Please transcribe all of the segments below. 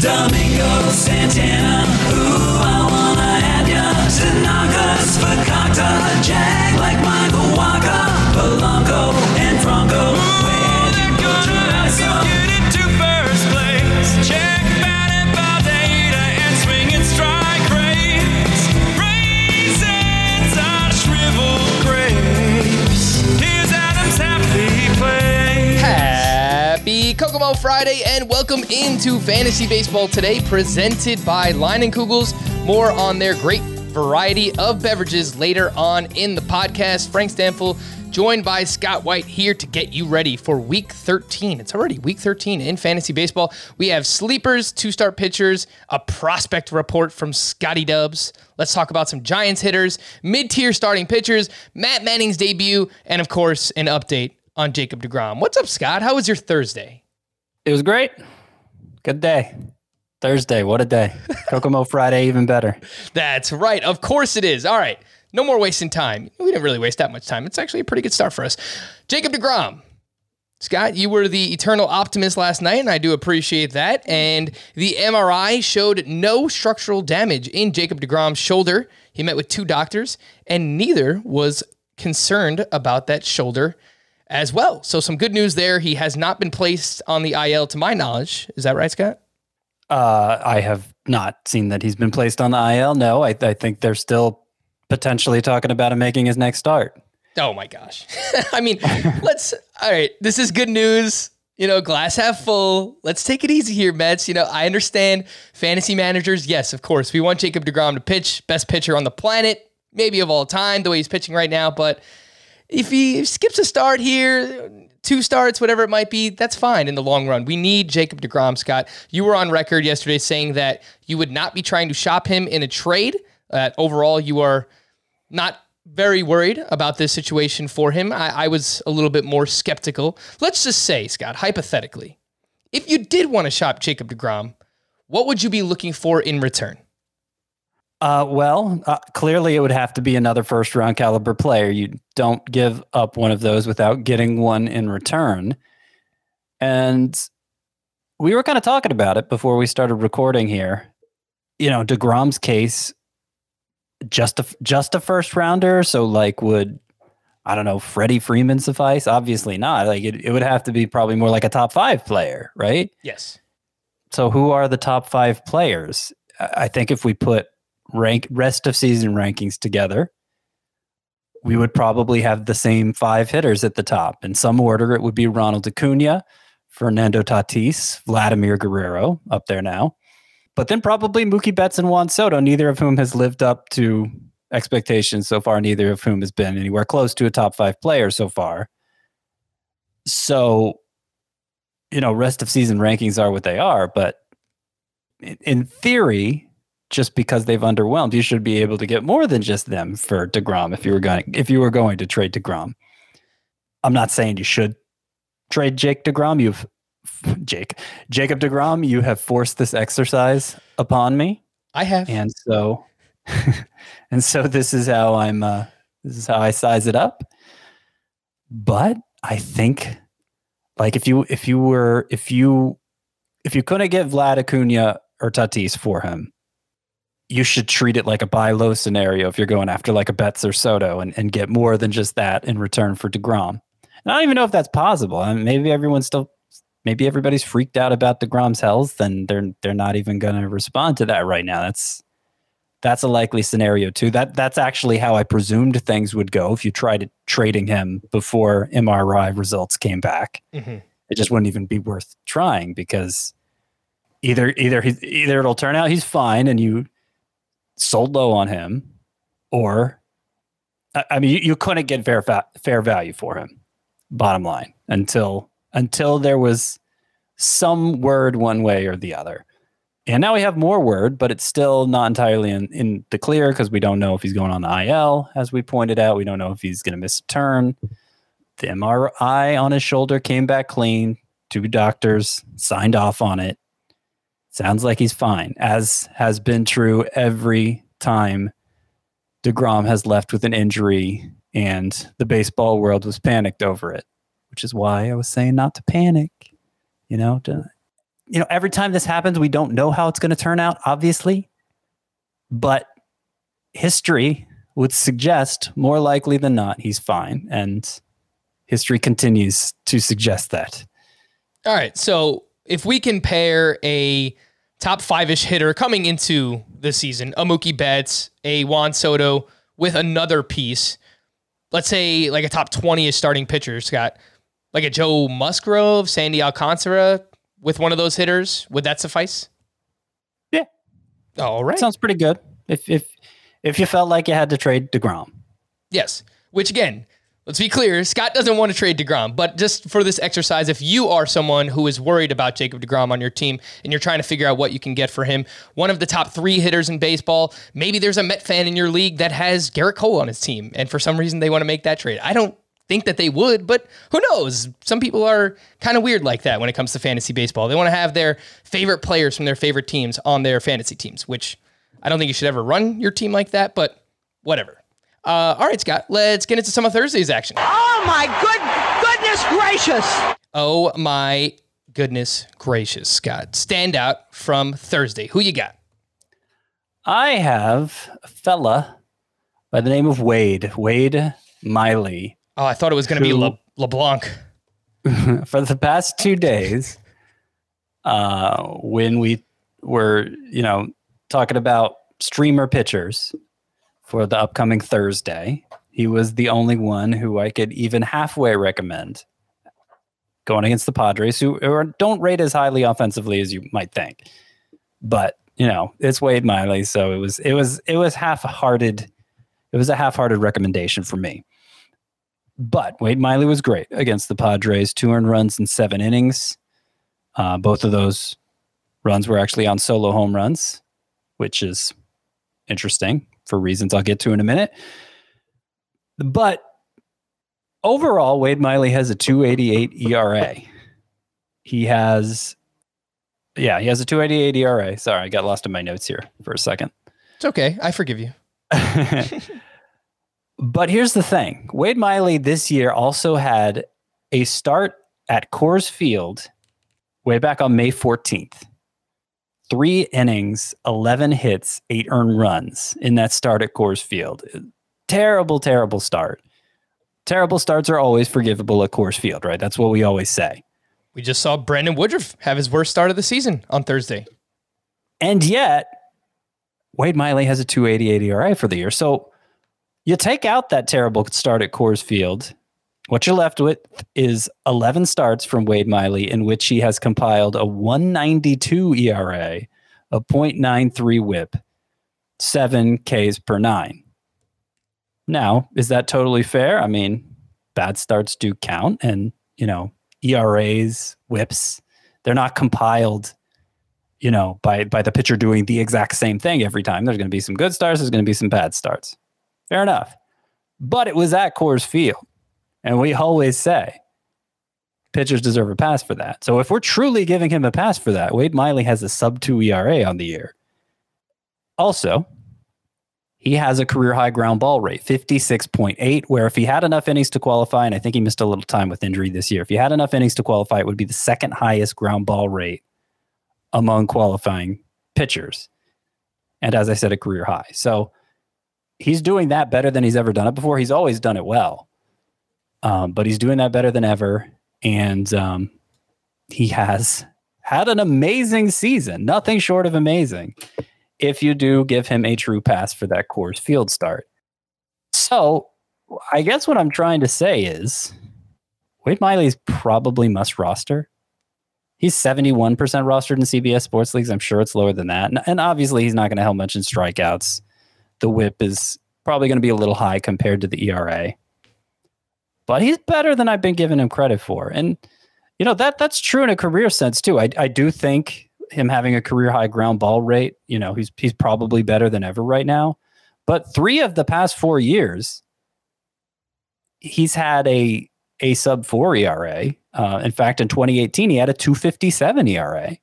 Domingo Santana, ooh, I wanna have ya. Zanagas, Fakakta, Jag like Michael Walker, Polanco, and Franco. Ooh, where they're gonna ask you to do first place. Check bat and Valdata and swing and strike rates. Raisins on shriveled grapes. Here's Adam's happy place. Happy Kokomo Friday and welcome into Fantasy Baseball Today, presented by Leinenkugels. More on their great variety of beverages later on in the podcast. Frank Stanfield, joined by Scott White, here to get you ready for Week 13. It's already Week 13 in fantasy baseball. We have sleepers, two-star pitchers, a prospect report from Scotty Dubs. Let's talk about some Giants hitters, mid-tier starting pitchers, Matt Manning's debut, and, of course, an update on Jacob DeGrom. What's up, Scott? How was your Thursday? It was great. Good day. Thursday, what a day. Kokomo Friday, even better. That's right. Of course it is. All right. No more wasting time. We didn't really waste that much time. It's actually a pretty good start for us. Jacob DeGrom. Scott, you were the eternal optimist last night, and I do appreciate that. And the MRI showed no structural damage in Jacob DeGrom's shoulder. He met with two doctors, and neither was concerned about that shoulder as well. So some good news there. He has not been placed on the IL to my knowledge. Is that right, Scott? I have not seen that he's been placed on the IL. No, I think they're still potentially talking about him making his next start. Oh my gosh. I mean, all right, this is good news. You know, glass half full. Let's take it easy here, Mets. You know, I understand fantasy managers. Yes, of course. We want Jacob DeGrom to pitch, best pitcher on the planet, maybe of all time, the way he's pitching right now. But if he skips a start here, two starts, whatever it might be, that's fine in the long run. We need Jacob DeGrom, Scott. You were on record yesterday saying that you would not be trying to shop him in a trade. Overall, you are not very worried about this situation for him. I was a little bit more skeptical. Let's just say, Scott, hypothetically, if you did want to shop Jacob DeGrom, what would you be looking for in return? Clearly it would have to be another first-round caliber player. You don't give up one of those without getting one in return. And we were kind of talking about it before we started recording here. You know, DeGrom's case, just a first-rounder, so, like, would, I don't know, Freddie Freeman suffice? Obviously not. Like, it would have to be probably more like a top-five player, right? Yes. So who are the top 5 players? I think if we put rest of season rankings together, we would probably have the same 5 hitters at the top. In some order, it would be Ronald Acuna, Fernando Tatis, Vladimir Guerrero up there now, but then probably Mookie Betts and Juan Soto, neither of whom has lived up to expectations so far, neither of whom has been anywhere close to a top 5 player so far. So, you know, rest of season rankings are what they are, but in theory, just because they've underwhelmed, you should be able to get more than just them for DeGrom if you were going to trade DeGrom. I'm not saying you should trade Jacob DeGrom. You have forced this exercise upon me. I have, and so this is how I size it up. But I think, like, if you couldn't get Vlad Acuna or Tatis for him, you should treat it like a buy low scenario if you're going after like a Betts or Soto and get more than just that in return for DeGrom. And I don't even know if that's possible. I mean, maybe everybody's freaked out about DeGrom's health and they're not even going to respond to that right now. That's a likely scenario too. That's actually how I presumed things would go if you tried trading him before MRI results came back. Mm-hmm. It just wouldn't even be worth trying because either it'll turn out he's fine and you sold low on him, or I mean, you couldn't get fair value for him. Bottom line, until there was some word one way or the other, and now we have more word, but it's still not entirely in the clear because we don't know if he's going on the IL, as we pointed out. We don't know if he's going to miss a turn. The MRI on his shoulder came back clean. 2 doctors signed off on it. Sounds like he's fine, as has been true every time DeGrom has left with an injury and the baseball world was panicked over it, which is why I was saying not to panic. You know, you know, every time this happens, we don't know how it's going to turn out, obviously. But history would suggest, more likely than not, he's fine. And history continues to suggest that. All right. So if we can pair a top five-ish hitter coming into the season, a Mookie Betts, a Juan Soto, with another piece, let's say like a top 20-ish starting pitcher, Scott, like a Joe Musgrove, Sandy Alcantara, with one of those hitters, would that suffice? Yeah. All right. Sounds pretty good. If you felt like you had to trade DeGrom. Yes. Which, again, let's be clear, Scott doesn't want to trade DeGrom, but just for this exercise, if you are someone who is worried about Jacob DeGrom on your team and you're trying to figure out what you can get for him, one of the top three hitters in baseball, maybe there's a Met fan in your league that has Garrett Cole on his team, and for some reason they want to make that trade. I don't think that they would, but who knows? Some people are kind of weird like that when it comes to fantasy baseball. They want to have their favorite players from their favorite teams on their fantasy teams, which I don't think you should ever run your team like that, but whatever. All right, Scott, let's get into some of Thursday's action. Oh, my goodness gracious. Oh, my goodness gracious, Scott. Stand out from Thursday. Who you got? I have a fella by the name of Wade Miley. Oh, I thought it was going to be LeBlanc. For the past 2 days, when we were, you know, talking about streamer pitchers for the upcoming Thursday, he was the only one who I could even halfway recommend going against the Padres, who don't rate as highly offensively as you might think. But, you know, it's Wade Miley, so it was half-hearted. It was a half-hearted recommendation for me. But Wade Miley was great against the Padres, 2 earned runs in 7 innings. Both of those runs were actually on solo home runs, which is interesting for reasons I'll get to in a minute. But overall, Wade Miley has a 2.88 ERA. He has a 2.88 ERA. Sorry, I got lost in my notes here for a second. It's okay. I forgive you. But here's the thing. Wade Miley this year also had a start at Coors Field way back on May 14th. 3 innings, 11 hits, 8 earned runs in that start at Coors Field. Terrible, terrible start. Terrible starts are always forgivable at Coors Field, right? That's what we always say. We just saw Brandon Woodruff have his worst start of the season on Thursday. And yet, Wade Miley has a 2.88 ERA for the year. So, you take out that terrible start at Coors Field, what you're left with is 11 starts from Wade Miley in which he has compiled a 1.92 ERA, a .93 whip, 7 Ks per 9. Now, is that totally fair? I mean, bad starts do count, and, you know, ERAs, whips, they're not compiled, you know, by the pitcher doing the exact same thing every time. There's going to be some good starts, there's going to be some bad starts. Fair enough. But it was at Coors Field. And we always say pitchers deserve a pass for that. So if we're truly giving him a pass for that, Wade Miley has a sub-2 ERA on the year. Also, he has a career-high ground ball rate, 56.8, where if he had enough innings to qualify, and I think he missed a little time with injury this year, if he had enough innings to qualify, it would be the second highest ground ball rate among qualifying pitchers. And as I said, a career high. So he's doing that better than he's ever done it before. He's always done it well. But he's doing that better than ever. And he has had an amazing season. Nothing short of amazing. If you do give him a true pass for that Coors Field start. So I guess what I'm trying to say is Wade Miley's probably must roster. He's 71% rostered in CBS sports leagues. I'm sure it's lower than that. And obviously he's not going to help much in strikeouts. The whip is probably going to be a little high compared to the ERA. But he's better than I've been giving him credit for. And, you know, that's true in a career sense, too. I do think him having a career-high ground ball rate, you know, he's probably better than ever right now. But 3 of the past 4 years, he's had a sub-4 ERA. In fact, in 2018, he had a 2.57 ERA.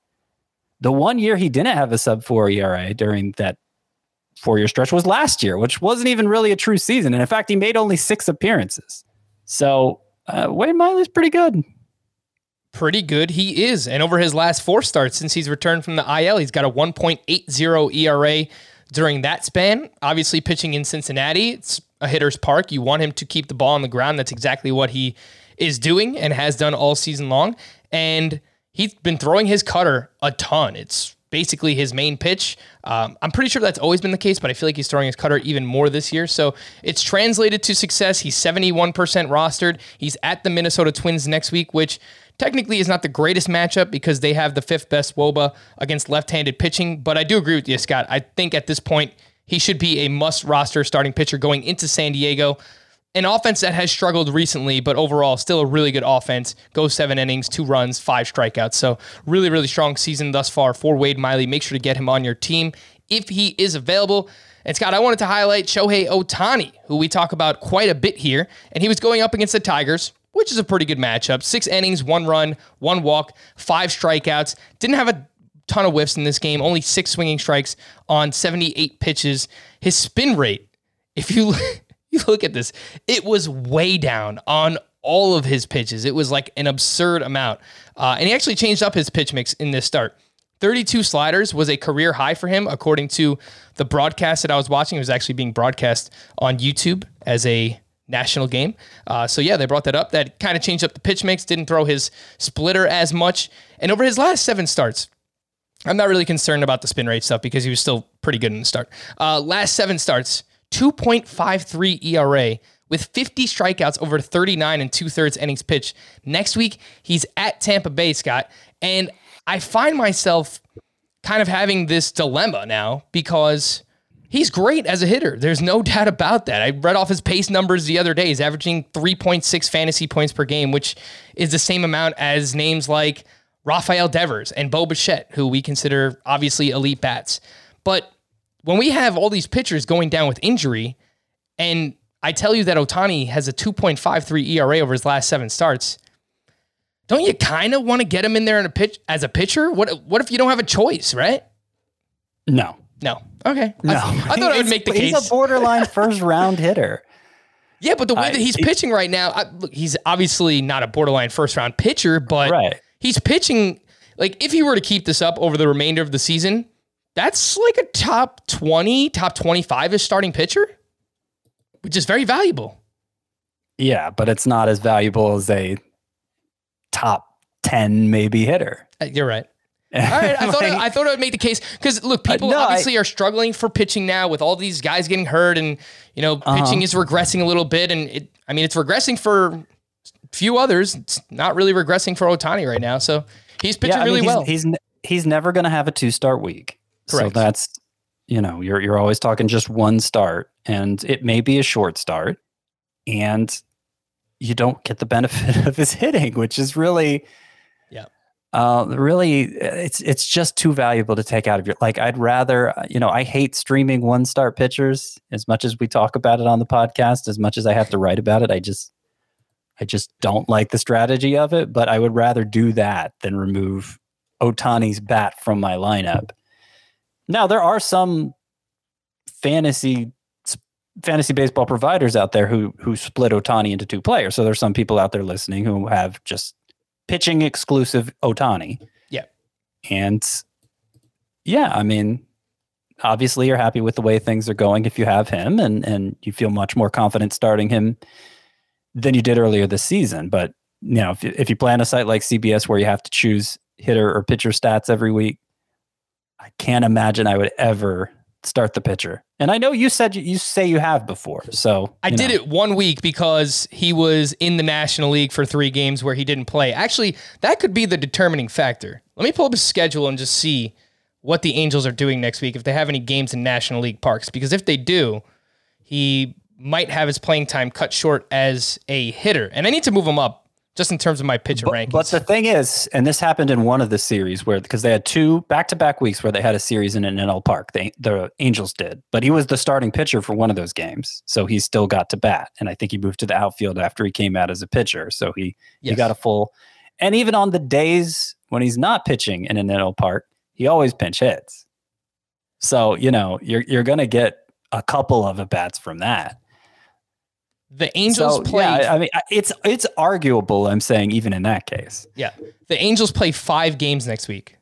The 1 year he didn't have a sub-4 ERA during that 4 year stretch was last year, which wasn't even really a true season. And in fact, he made only 6 appearances. So Wade Miley's pretty good. pretty good he is. And over his last four starts since he's returned from the IL, he's got a 1.80 ERA during that span. Obviously, pitching in Cincinnati, it's a hitter's park. You want him to keep the ball on the ground. That's exactly what he is doing and has done all season long. And he's been throwing his cutter a ton. It's basically his main pitch. I'm pretty sure that's always been the case, but I feel like he's throwing his cutter even more this year. So it's translated to success. He's 71% rostered. He's at the Minnesota Twins next week, which technically is not the greatest matchup because they have the fifth best WOBA against left-handed pitching. But I do agree with you, Scott. I think at this point, he should be a must-roster starting pitcher going into San Diego. An offense that has struggled recently, but overall still a really good offense. Goes 7 innings, 2 runs, 5 strikeouts. So really, really strong season thus far for Wade Miley. Make sure to get him on your team if he is available. And Scott, I wanted to highlight Shohei Ohtani, who we talk about quite a bit here. And he was going up against the Tigers, which is a pretty good matchup. 6 innings, 1 run, 1 walk, 5 strikeouts. Didn't have a ton of whiffs in this game. Only 6 swinging strikes on 78 pitches. His spin rate, if you look at this, it was way down on all of his pitches. It was like an absurd amount. And he actually changed up his pitch mix in this start. 32 sliders was a career high for him, according to the broadcast that I was watching. It was actually being broadcast on YouTube as a national game. So yeah, they brought that up. That kind of changed up the pitch mix, didn't throw his splitter as much. And over his last 7 starts, I'm not really concerned about the spin rate stuff because he was still pretty good in the start. Last 7 starts, 2.53 ERA with 50 strikeouts over 39 and 2/3 innings pitched. Next week, he's at Tampa Bay, Scott. And I find myself kind of having this dilemma now because he's great as a hitter. There's no doubt about that. I read off his pace numbers the other day. He's averaging 3.6 fantasy points per game, which is the same amount as names like Rafael Devers and Bo Bichette, who we consider obviously elite bats. But when we have all these pitchers going down with injury, and I tell you that Ohtani has a 2.53 ERA over his last 7 starts, don't you kind of want to get him in there in a pitch as a pitcher? What if you don't have a choice, right? No. Okay. No. I thought I would make the case. He's a borderline first-round hitter. Yeah, but the way that he's pitching right now, look, he's obviously not a borderline first-round pitcher, but He's pitching, like, if he were to keep this up over the remainder of the season, that's like a top 20, top 25-ish starting pitcher, which is very valuable. Yeah, but it's not as valuable as a top 10 maybe hitter. You're right. All right, I thought I would make the case because, look, people obviously are struggling for pitching now with all these guys getting hurt and, you know, pitching is regressing a little bit. And, it's regressing for few others. It's not really regressing for Ohtani right now. So he's pitching well. He's never going to have a 2-start week. Correct. So that's, you're always talking just 1 start, and it may be a short start, and you don't get the benefit of his hitting, which is really, it's just too valuable to take out of your, like, I'd rather, I hate streaming 1-start pitchers as much as we talk about it on the podcast, as much as I have to write about it. I just don't like the strategy of it, but I would rather do that than remove Ohtani's bat from my lineup. Now, there are some fantasy baseball providers out there who split Ohtani into 2 players. So there's some people out there listening who have just pitching exclusive Ohtani. Yeah. And obviously you're happy with the way things are going if you have him and you feel much more confident starting him than you did earlier this season. But if you play on a site like CBS where you have to choose hitter or pitcher stats every week, I can't imagine I would ever start the pitcher. And I know you said you have before. So I did it 1 week because he was in the National League for 3 games where he didn't play. Actually, that could be the determining factor. Let me pull up his schedule and just see what the Angels are doing next week, if they have any games in National League parks, because if they do, he might have his playing time cut short as a hitter. And I need to move him up just in terms of my pitcher rankings. But the thing is, and this happened in one of the series where, because they had 2 back-to-back weeks where they had a series in an NL park, the Angels did, but he was the starting pitcher for one of those games. So he still got to bat. And I think he moved to the outfield after he came out as a pitcher. So he got a full, and even on the days when he's not pitching in an NL park, he always pinch hits. So, you're going to get a couple of at-bats from that. The Angels play. Yeah, I mean, it's arguable. I'm saying even in that case. Yeah, the Angels play 5 games next week.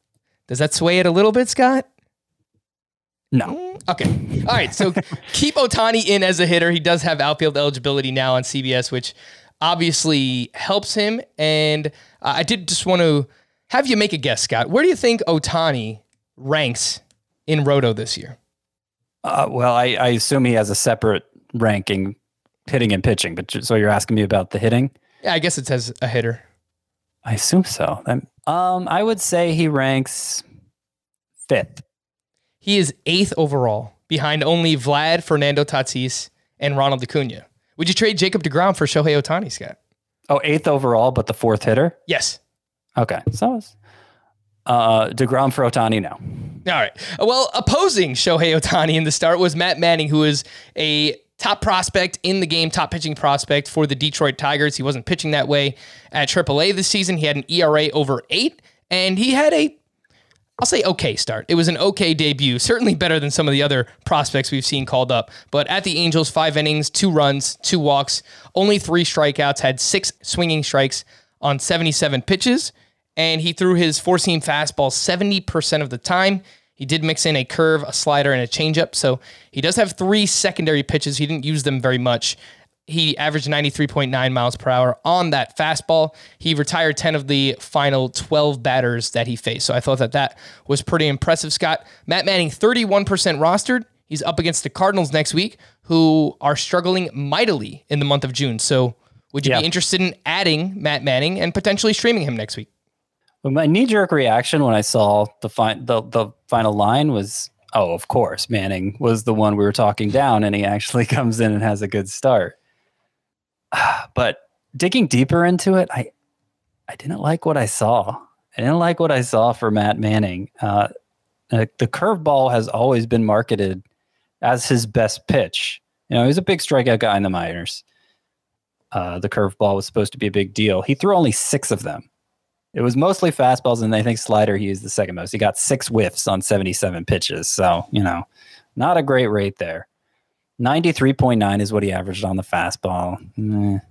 Does that sway it a little bit, Scott? No. Okay. All right. So keep Ohtani in as a hitter. He does have outfield eligibility now on CBS, which obviously helps him. And I did just want to have you make a guess, Scott. Where do you think Ohtani ranks in Roto this year? Well, I assume he has a separate ranking, hitting and pitching. But so you're asking me about the hitting? Yeah, I guess it says a hitter. I assume so. I would say he ranks 5th. He is 8th overall, behind only Vlad, Fernando Tatis, and Ronald Acuna. Would you trade Jacob DeGrom for Shohei Ohtani, Scott? Oh, 8th overall, but the 4th hitter? Yes. Okay. So DeGrom for Ohtani, no. All right. Well, opposing Shohei Ohtani in the start was Matt Manning, who is a top prospect in the game, top pitching prospect for the Detroit Tigers. He wasn't pitching that way at AAA this season. He had an ERA over 8, and he had okay start. It was an okay debut, certainly better than some of the other prospects we've seen called up. But at the Angels, 5 innings, 2 runs, 2 walks, only 3 strikeouts, had 6 swinging strikes on 77 pitches, and he threw his four-seam fastball 70% of the time. He did mix in a curve, a slider, and a changeup, so he does have 3 secondary pitches. He didn't use them very much. He averaged 93.9 miles per hour on that fastball. He retired 10 of the final 12 batters that he faced, so I thought that was pretty impressive, Scott. Matt Manning, 31% rostered. He's up against the Cardinals next week, who are struggling mightily in the month of June, so would you be interested in adding Matt Manning and potentially streaming him next week? Well, my knee-jerk reaction when I saw the final line was, oh, of course, Manning was the one we were talking down, and he actually comes in and has a good start. But digging deeper into it, I didn't like what I saw. I didn't like what I saw for Matt Manning. The curveball has always been marketed as his best pitch. You know, he's a big strikeout guy in the minors. The curveball was supposed to be a big deal. He threw only 6 of them. It was mostly fastballs, and I think slider he used the second most. He got 6 whiffs on 77 pitches, so, you know, not a great rate there. 93.9 is what he averaged on the fastball. I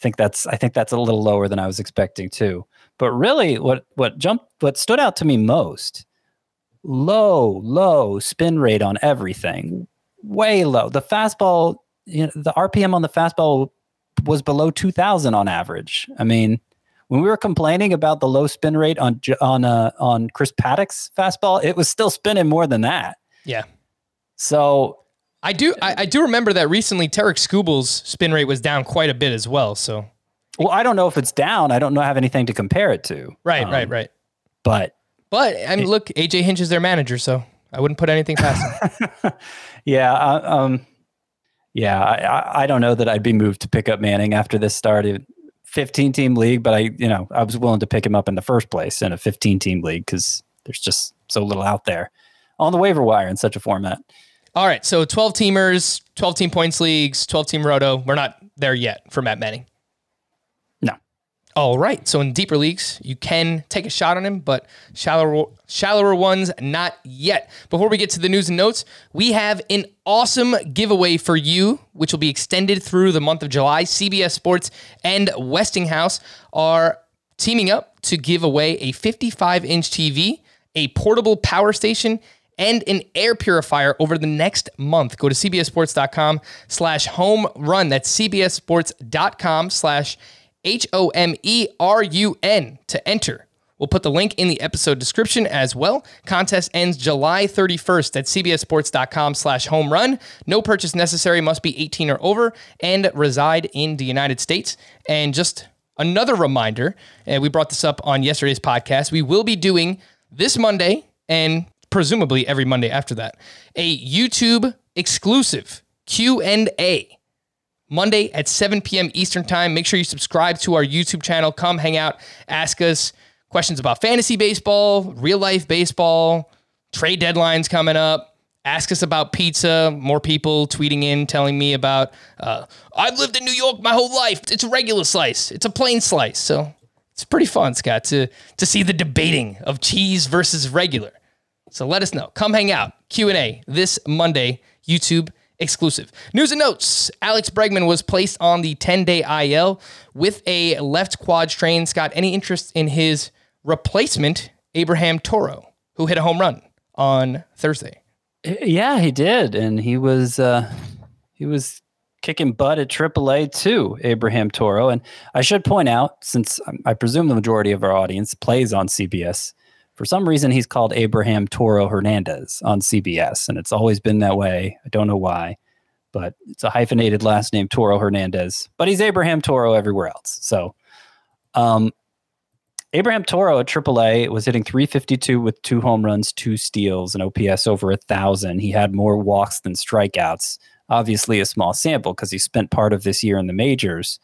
think that's a little lower than I was expecting too. But really, what stood out to me most, low spin rate on everything, way low. The fastball, you know, the RPM on the fastball was below 2,000 on average. I mean, when we were complaining about the low spin rate on Chris Paddock's fastball, it was still spinning more than that. Yeah. So I do remember that recently Tarek Skubal's spin rate was down quite a bit as well. So, well, I don't know if it's down. I don't know I have anything to compare it to. Right. But I mean, look, AJ Hinch is their manager, so I wouldn't put anything past him. Yeah. I don't know that I'd be moved to pick up Manning after this started. 15-team league, but I was willing to pick him up in the first place in a 15-team league because there's just so little out there on the waiver wire in such a format. All right, so 12-teamers, 12-team points leagues, 12-team Roto. We're not there yet for Matt Manning. No. All right, so in deeper leagues, you can take a shot on him, but shallower ones, not yet. Before we get to the news and notes, we have an awesome giveaway for you, which will be extended through the month of July. CBS Sports and Westinghouse are teaming up to give away a 55-inch TV, a portable power station, and an air purifier over the next month. Go to cbssports.com/homerun. That's cbssports.com/HOMERUN to enter. We'll put the link in the episode description as well. Contest ends July 31st at cbssports.com/homerun. No purchase necessary, must be 18 or over, and reside in the United States. And just another reminder, and we brought this up on yesterday's podcast, we will be doing this Monday and presumably every Monday after that, a YouTube exclusive Q&A Monday at 7 p.m. Eastern time. Make sure you subscribe to our YouTube channel. Come hang out, ask us questions about fantasy baseball, real life baseball, trade deadlines coming up. Ask us about pizza. More people tweeting in, telling me about, I've lived in New York my whole life. It's a regular slice. It's a plain slice. So it's pretty fun, Scott, to see the debating of cheese versus regular. So let us know. Come hang out. Q&A this Monday, YouTube exclusive. News and notes. Alex Bregman was placed on the 10-day IL with a left quad strain. Scott, any interest in his replacement, Abraham Toro, who hit a home run on Thursday? Yeah, he did. And he was kicking butt at AAA too, Abraham Toro. And I should point out, since I presume the majority of our audience plays on CBS, for some reason he's called Abraham Toro Hernandez on CBS, and it's always been that way. I don't know why, but it's a hyphenated last name, Toro Hernandez. But he's Abraham Toro everywhere else. So Abraham Toro at AAA was hitting .352 with 2 home runs, 2 steals, an OPS over 1,000. He had more walks than strikeouts. Obviously a small sample because he spent part of this year in the majors.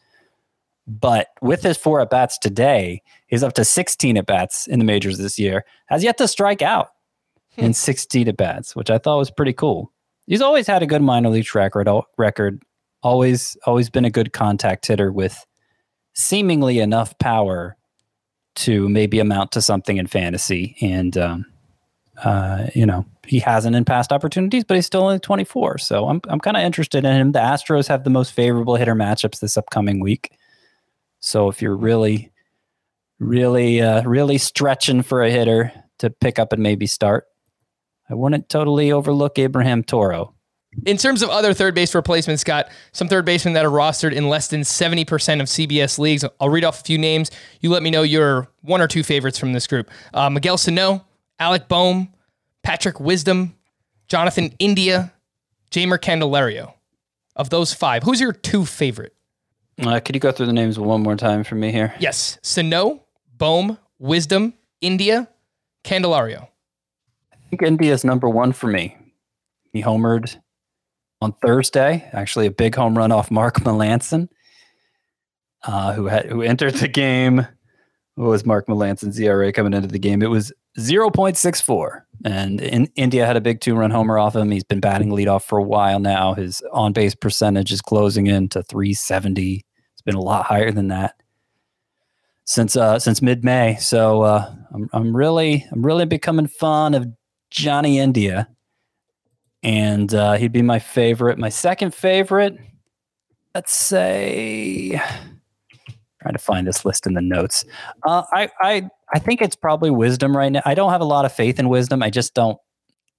But with his 4 at-bats today, he's up to 16 at-bats in the majors this year. Has yet to strike out in 16 at-bats, which I thought was pretty cool. He's always had a good minor league track record. Always been a good contact hitter with seemingly enough power to maybe amount to something in fantasy. And, he hasn't in past opportunities, but he's still only 24. So I'm kind of interested in him. The Astros have the most favorable hitter matchups this upcoming week. So if you're really stretching for a hitter to pick up and maybe start, I wouldn't totally overlook Abraham Toro. In terms of other third base replacements, Scott, some third basemen that are rostered in less than 70% of CBS leagues. I'll read off a few names. You let me know your one or two favorites from this group. Miguel Sano, Alec Bohm, Patrick Wisdom, Jonathan India, Jamer Candelario. Of those 5, who's your 2 favorite? Could you go through the names one more time for me here? Yes. Sano, Bohm, Wisdom, India, Candelario. I think India's number 1 for me. He homered on Thursday, actually a big home run off Mark Melancon, who entered the game. What was Mark Melancon's ERA coming into the game? It was 0.64, and India had a big 2-run homer off him. He's been batting leadoff for a while now. His on-base percentage is closing in to 370. It's been a lot higher than that since mid-May. So I'm really becoming fond of Johnny India, and he'd be my favorite. My second favorite, let's say. Trying to find this list in the notes. I think it's probably Wisdom right now. I don't have a lot of faith in Wisdom. I just don't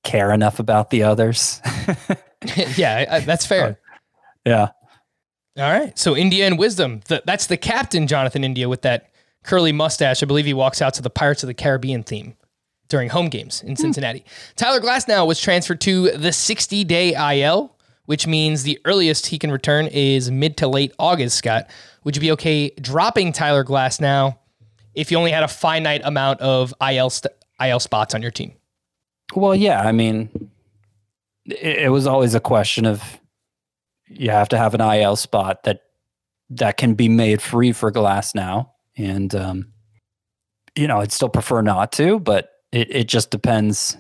care enough about the others. Yeah, that's fair. Yeah. All right. So India and Wisdom. That's the captain, Jonathan India, with that curly mustache. I believe he walks out to the Pirates of the Caribbean theme during home games in Cincinnati. Tyler Glassnow was transferred to the 60-day IL, which means the earliest he can return is mid to late August, Scott. Would you be okay dropping Tyler Glassnow if you only had a finite amount of IL spots on your team? Well, yeah. I mean, it was always a question of you have to have an IL spot that can be made free for Glassnow. And, I'd still prefer not to, but it just depends.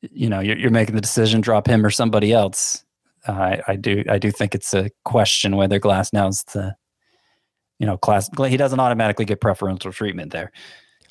You know, you're making the decision, drop him or somebody else. I do think it's a question whether Glassnow's he doesn't automatically get preferential treatment there.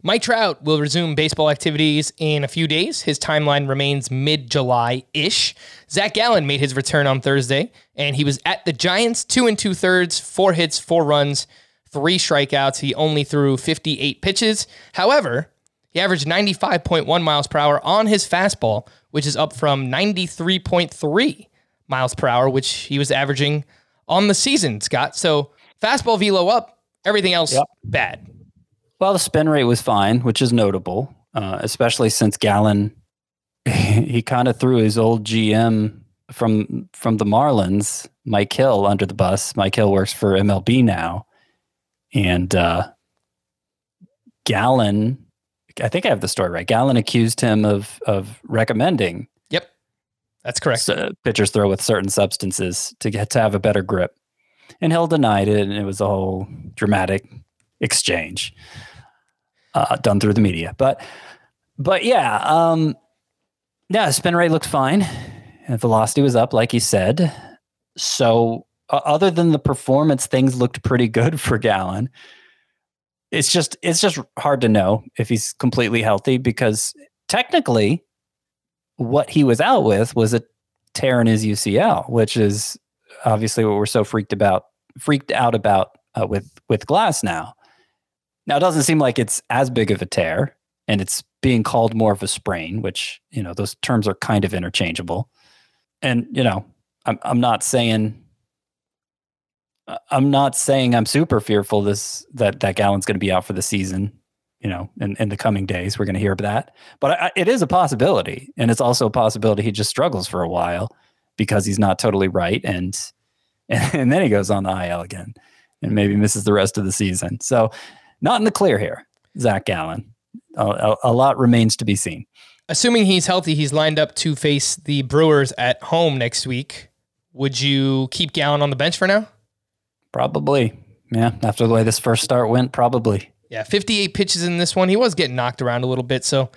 Mike Trout will resume baseball activities in a few days. His timeline remains mid-July-ish. Zach Gallen made his return on Thursday, and he was at the Giants, 2 2/3, 4 hits, 4 runs, 3 strikeouts. He only threw 58 pitches. However, he averaged 95.1 miles per hour on his fastball, whiwhich is up from 93.3 miles per hour, which he was averaging on the season, Scott. So fastball velo up, everything else bad. Well, the spin rate was fine, which is notable, especially since Gallen, he kind of threw his old GM from the Marlins, Mike Hill, under the bus. Mike Hill works for MLB now. And Gallen, I think I have the story right. Gallen accused him of recommending. Yep, that's correct. So pitchers throw with certain substances to get to have a better grip. And Hill denied it, and it was a whole dramatic exchange done through the media. But spin rate looked fine, and velocity was up, like he said. So other than the performance, things looked pretty good for Gallen. It's just hard to know if he's completely healthy because technically what he was out with was a tearing his UCL, which is obviously what we're so freaked out about with Glassnow. Now, it doesn't seem like it's as big of a tear, and it's being called more of a sprain, which, you know, those terms are kind of interchangeable. And, you know, I'm not saying I'm super fearful that Gallen's going to be out for the season, you know, in the coming days. We're going to hear that. But it is a possibility. And it's also a possibility he just struggles for a while because he's not totally right. And then he goes on the IL again and maybe misses the rest of the season. So not in the clear here, Zach Gallen. A lot remains to be seen. Assuming he's healthy, he's lined up to face the Brewers at home next week. Would you keep Gallen on the bench for now? Probably. Yeah, after the way this first start went, probably. Yeah, 58 pitches in this one. He was getting knocked around a little bit, so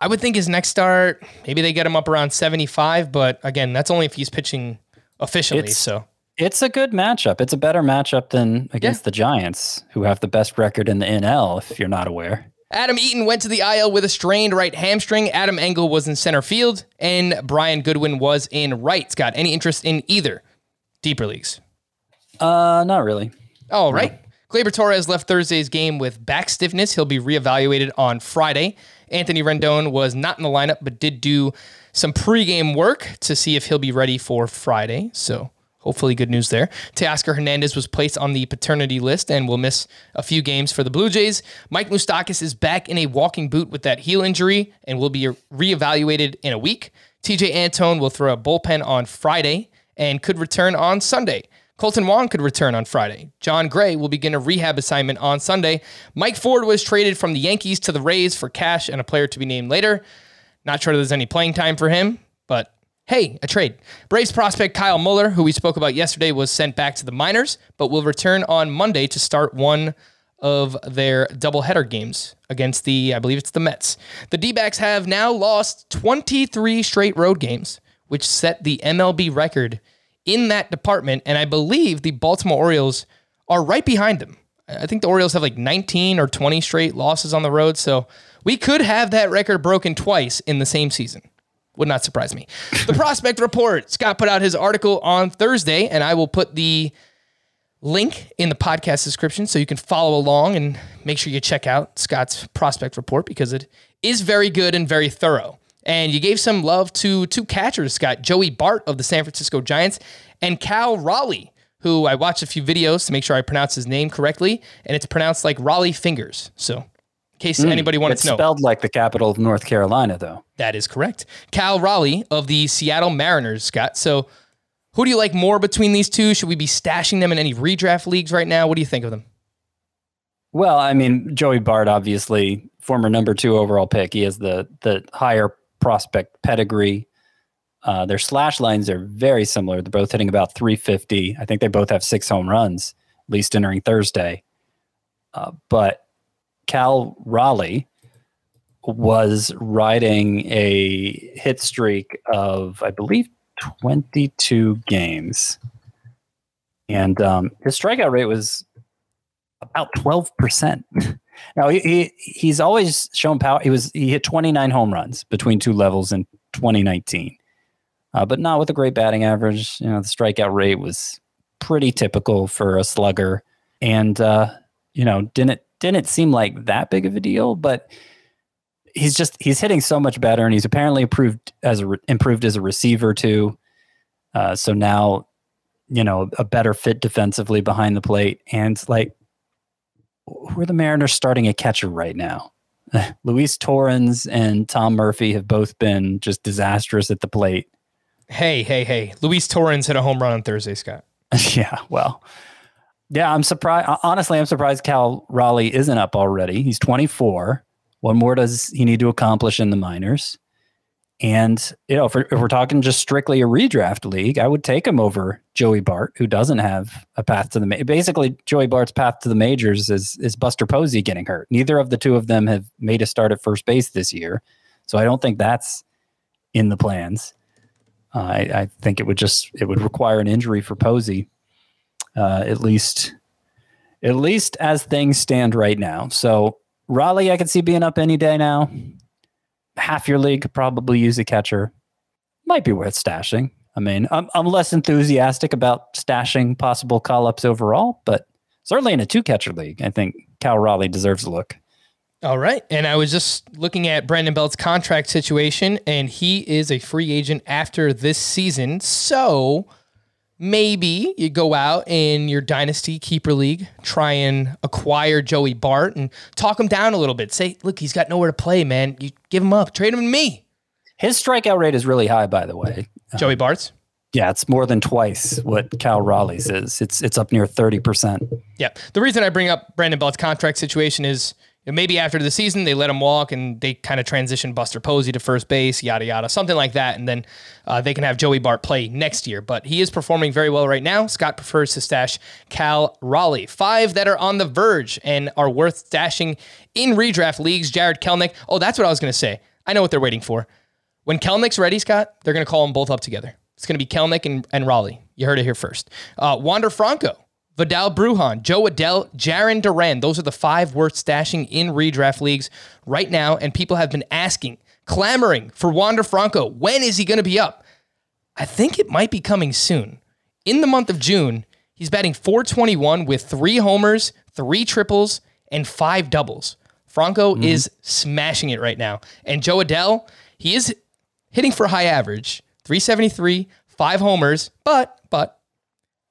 I would think his next start, maybe they get him up around 75, but again, that's only if he's pitching efficiently. It's a good matchup. It's a better matchup than against the Giants, who have the best record in the NL, if you're not aware. Adam Eaton went to the IL with a strained right hamstring. Adam Engel was in center field, and Brian Goodwin was in right. Scott, any interest in either deeper leagues? Not really. All right. No. Gleyber Torres left Thursday's game with back stiffness. He'll be reevaluated on Friday. Anthony Rendon was not in the lineup, but did do some pregame work to see if he'll be ready for Friday. So hopefully good news there. Teoscar Hernandez was placed on the paternity list and will miss a few games for the Blue Jays. Mike Moustakas is back in a walking boot with that heel injury and will be reevaluated in a week. TJ Antone will throw a bullpen on Friday and could return on Sunday. Colton Wong could return on Friday. John Gray will begin a rehab assignment on Sunday. Mike Ford was traded from the Yankees to the Rays for cash and a player to be named later. Not sure there's any playing time for him, but hey, a trade. Braves prospect Kyle Muller, who we spoke about yesterday, was sent back to the minors, but will return on Monday to start one of their doubleheader games against the Mets. The D-backs have now lost 23 straight road games, which set the MLB record in that department, and I believe the Baltimore Orioles are right behind them. I think the Orioles have like 19 or 20 straight losses on the road, so we could have that record broken twice in the same season. Would not surprise me. The Prospect Report. Scott put out his article on Thursday, and I will put the link in the podcast description so you can follow along and make sure you check out Scott's Prospect Report because it is very good and very thorough. And you gave some love to two catchers, Scott, Joey Bart of the San Francisco Giants and Cal Raleigh, who I watched a few videos to make sure I pronounce his name correctly, and it's pronounced like Raleigh Fingers, so in case anybody wanted to know. It's spelled like the capital of North Carolina, though. That is correct. Cal Raleigh of the Seattle Mariners, Scott. So who do you like more between these two? Should we be stashing them in any redraft leagues right now? What do you think of them? Well, I mean, Joey Bart, obviously, former number 2 overall pick. He has the higher prospect pedigree. Their slash lines are very similar. They're both hitting about 350. I think they both have 6 home runs, at least entering Thursday. But Cal Raleigh was riding a hit streak of, I believe, 22 games. And his strikeout rate was about 12%. Now, he's always shown power. He hit 29 home runs between two levels in 2019. But not with a great batting average. You know, the strikeout rate was pretty typical for a slugger. And, you know, didn't seem like that big of a deal, but he's hitting so much better, and he's apparently improved as a receiver too. So now, you know, a better fit defensively behind the plate. And like, who are the Mariners starting a catcher right now? Luis Torrens and Tom Murphy have both been just disastrous at the plate. Hey. Luis Torrens hit a home run on Thursday, Scott. Yeah, well, yeah, I'm surprised. Honestly, I'm surprised Cal Raleigh isn't up already. He's 24. What more does he need to accomplish in the minors? And, you know, if we're talking just strictly a redraft league, I would take him over Joey Bart, who doesn't have a path to the majors. Basically, Joey Bart's path to the majors is Buster Posey getting hurt. Neither of the two of them have made a start at first base this year. So I don't think that's in the plans. I think it would require an injury for Posey. At least as things stand right now. So Raleigh, I can see being up any day now. Half your league could probably use a catcher. Might be worth stashing. I mean, I'm less enthusiastic about stashing possible call-ups overall, but certainly in a two-catcher league, I think Cal Raleigh deserves a look. All right. And I was just looking at Brandon Belt's contract situation, and he is a free agent after this season. So maybe you go out in your Dynasty Keeper League, try and acquire Joey Bart and talk him down a little bit. Say, look, he's got nowhere to play, man. You give him up. Trade him to me. His strikeout rate is really high, by the way. Joey Bart's? Yeah, it's more than twice what Cal Raleigh's is. It's up near 30%. Yeah. The reason I bring up Brandon Belt's contract situation is maybe after the season, they let him walk and they kind of transition Buster Posey to first base, yada, yada, something like that. And then they can have Joey Bart play next year. But he is performing very well right now. Scott prefers to stash Cal Raleigh. 5 that are on the verge and are worth stashing in redraft leagues. Jared Kelenic. Oh, that's what I was going to say. I know what they're waiting for. When Kelnic's ready, Scott, they're going to call them both up together. It's going to be Kelenic and Raleigh. You heard it here first. Wander Franco, Vidal Brujan, Joe Adell, Jarren Duran. Those are the 5 worth stashing in redraft leagues right now. And people have been asking, clamoring for Wander Franco. When is he going to be up? I think it might be coming soon. In the month of June, he's batting .421 with 3 homers, 3 triples, and 5 doubles. Franco is smashing it right now. And Joe Adell, he is hitting for a high average, .373, 5 homers, but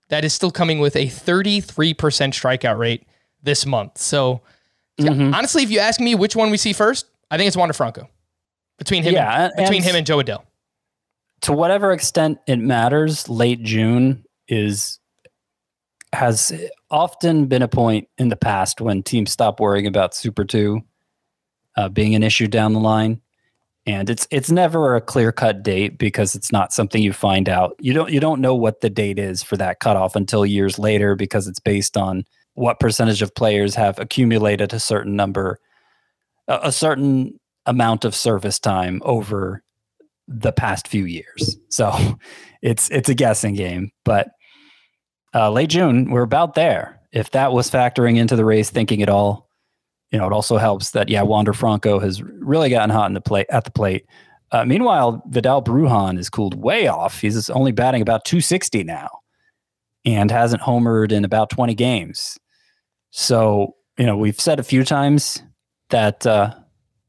that is still coming with a 33% strikeout rate this month. So, honestly, if you ask me which one we see first, I think it's Wander Franco between him and Joe Adell. To whatever extent it matters, late June has often been a point in the past when teams stop worrying about Super 2 being an issue down the line. And it's never a clear-cut date because it's not something you find out. You don't know what the date is for that cutoff until years later because it's based on what percentage of players have accumulated a certain number, a certain amount of service time over the past few years. So it's a guessing game. But late June, we're about there. If that was factoring into the race thinking at all, you know, it also helps that, Wander Franco has really gotten hot at the plate. Meanwhile, Vidal Brujan is cooled way off. He's only batting about .260 now and hasn't homered in about 20 games. So, we've said a few times that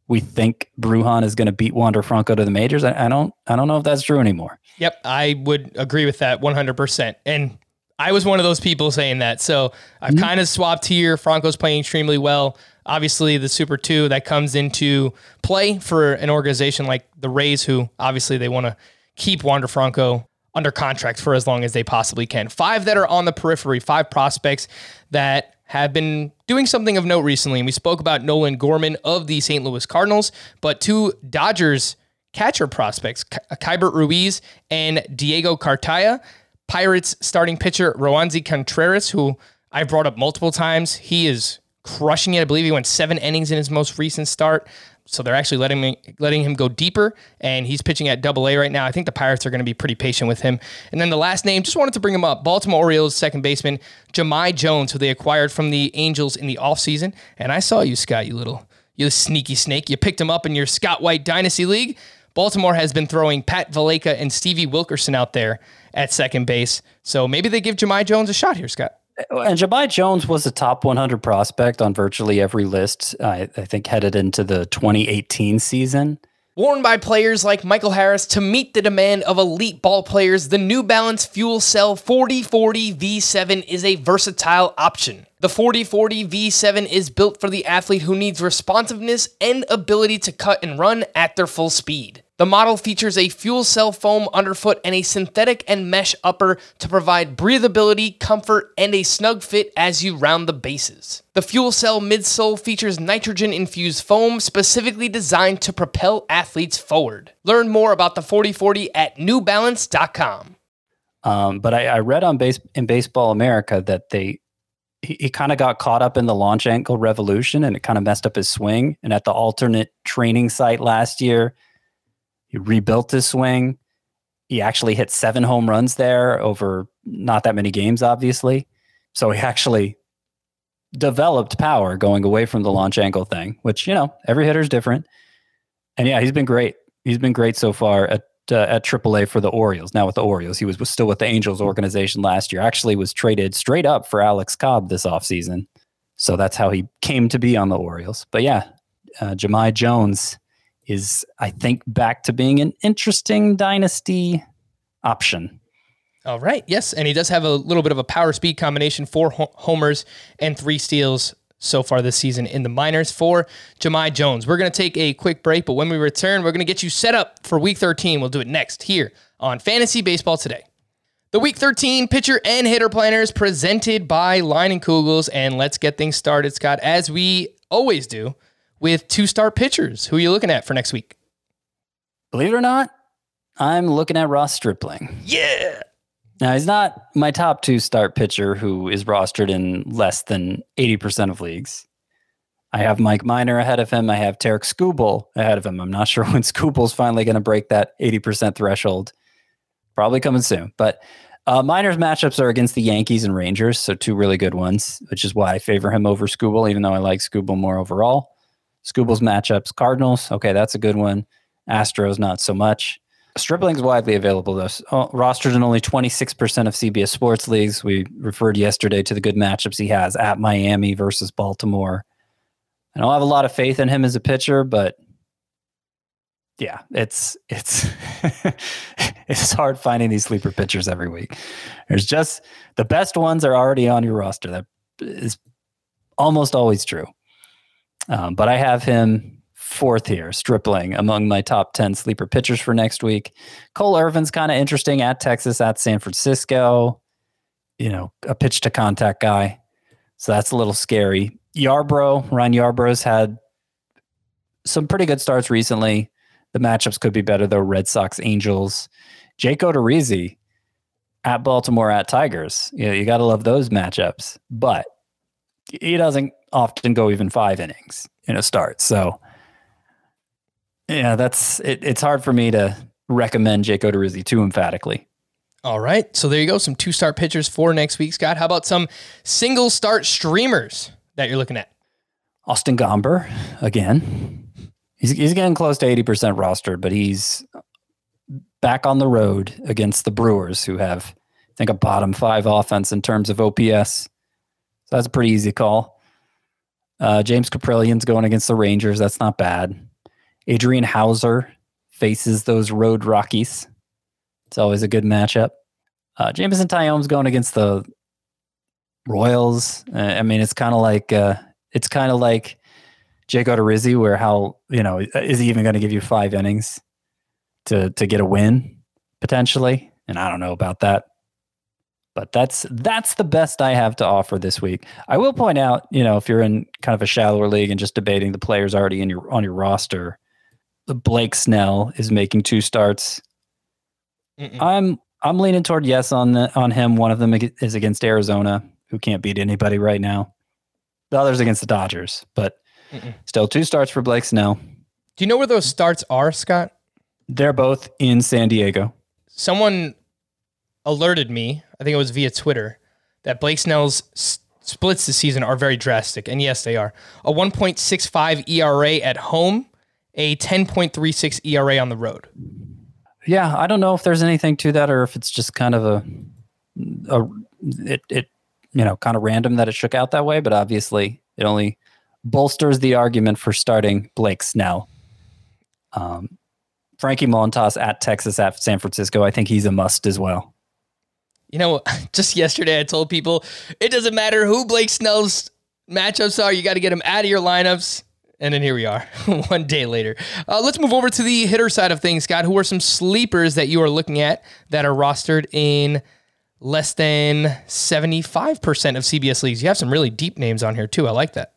we think Brujan is going to beat Wander Franco to the majors. I don't know if that's true anymore. Yep, I would agree with that 100%. And I was one of those people saying that. So I've kind of swapped here. Franco's playing extremely well. Obviously, the Super 2 that comes into play for an organization like the Rays, who obviously they want to keep Wander Franco under contract for as long as they possibly can. 5 that are on the periphery, 5 prospects that have been doing something of note recently. And we spoke about Nolan Gorman of the St. Louis Cardinals, but 2 Dodgers catcher prospects, Keibert Ruiz and Diego Cartaya. Pirates starting pitcher Roansy Contreras, who I've brought up multiple times. He is crushing it. I believe he went 7 innings in his most recent start. So they're actually letting him go deeper, and he's pitching at Double A right now. I think the Pirates are going to be pretty patient with him. And then the last name, just wanted to bring him up, Baltimore Orioles second baseman Jemai Jones, who they acquired from the Angels in the offseason. And I saw you, Scott, you sneaky snake. You picked him up in your Scott White Dynasty League. Baltimore has been throwing Pat Valleca and Stevie Wilkerson out there at second base. So maybe they give Jemai Jones a shot here, Scott. And Jemai Jones was a top 100 prospect on virtually every list, I think, headed into the 2018 season. Worn by players like Michael Harris to meet the demand of elite ball players, the New Balance Fuel Cell 4040 V7 is a versatile option. The 4040 V7 is built for the athlete who needs responsiveness and ability to cut and run at their full speed. The model features a fuel cell foam underfoot and a synthetic and mesh upper to provide breathability, comfort, and a snug fit as you round the bases. The fuel cell midsole features nitrogen-infused foam specifically designed to propel athletes forward. Learn more about the 4040 at newbalance.com. But I read in Baseball America that he kind of got caught up in the launch angle revolution and it kind of messed up his swing. And at the alternate training site last year, he rebuilt his swing. He actually hit 7 home runs there over not that many games, obviously. So he actually developed power going away from the launch angle thing, which, every hitter's different. And yeah, he's been great. He's been great so far. A at AAA for the Orioles. Now with the Orioles, he was still with the Angels organization last year. Actually was traded straight up for Alex Cobb this offseason. So that's how he came to be on the Orioles. But yeah, Jemai Jones is, I think, back to being an interesting dynasty option. All right. Yes. And he does have a little bit of a power speed combination, 4 homers and 3 steals so far this season in the minors for Jemai Jones. We're going to take a quick break, but when we return, we're going to get you set up for Week 13. We'll do it next here on Fantasy Baseball Today. The Week 13 Pitcher and Hitter Planners presented by Leinenkugels. And let's get things started, Scott, as we always do, with 2-star pitchers. Who are you looking at for next week? Believe it or not, I'm looking at Ross Stripling. Yeah! Now, he's not my top 2-star pitcher who is rostered in less than 80% of leagues. I have Mike Minor ahead of him. I have Tarek Skubal ahead of him. I'm not sure when Skubal's finally going to break that 80% threshold. Probably coming soon. But Minor's matchups are against the Yankees and Rangers, so 2 really good ones, which is why I favor him over Skubal, even though I like Skubal more overall. Skubal's matchups, Cardinals. Okay, that's a good one. Astros, not so much. Stripling's widely available, though. Rostered in only 26% of CBS sports leagues. We referred yesterday to the good matchups he has at Miami versus Baltimore. I don't have a lot of faith in him as a pitcher, but yeah, it's it's hard finding these sleeper pitchers every week. There's just the best ones are already on your roster. That is almost always true. But I have him 4th here, Stripling, among my top 10 sleeper pitchers for next week. Cole Irvin's kind of interesting at Texas, at San Francisco. You know, a pitch to contact guy. So that's a little scary. Yarbrough, Ryan Yarbrough's had some pretty good starts recently. The matchups could be better, though. Red Sox, Angels. Jake Odorizzi at Baltimore, at Tigers. You know, you got to love those matchups. But he doesn't often go even 5 innings in a start. So yeah, that's it. It's hard for me to recommend Jake Odorizzi too emphatically. All right. So there you go. Some 2-star pitchers for next week, Scott. How about some single start streamers that you're looking at? Austin Gomber again. He's getting close to 80% rostered, but he's back on the road against the Brewers, who have, I think, a bottom 5 offense in terms of OPS. So that's a pretty easy call. James Caprillian's going against the Rangers. That's not bad. Adrian Hauser faces those road Rockies. It's always a good matchup. Jameson Taillon's going against the Royals. I mean, it's kind of like Jake Odorizzi, where is he even going to give you 5 innings to get a win potentially? And I don't know about that. But that's the best I have to offer this week. I will point out, you know, if you're in kind of a shallower league and just debating the players already on your roster, Blake Snell is making 2 starts. I'm leaning toward yes on him. One of them is against Arizona, who can't beat anybody right now. The other's against the Dodgers, but still 2 starts for Blake Snell. Do you know where those starts are, Scott? They're both in San Diego. Someone alerted me, I think it was via Twitter, that Blake Snell's splits this season are very drastic. And yes, they are. A 1.65 ERA at home, a 10.36 ERA on the road. Yeah, I don't know if there's anything to that, or if it's just kind of kind of random that it shook out that way. But obviously, it only bolsters the argument for starting Blake Snell. Frankie Montas at Texas, at San Francisco. I think he's a must as well. You know, just yesterday I told people it doesn't matter who Blake Snell's matchups are. You got to get him out of your lineups. And then here we are 1 day later. Let's move over to the hitter side of things, Scott. Who are some sleepers that you are looking at that are rostered in less than 75% of CBS leagues? You have some really deep names on here too. I like that.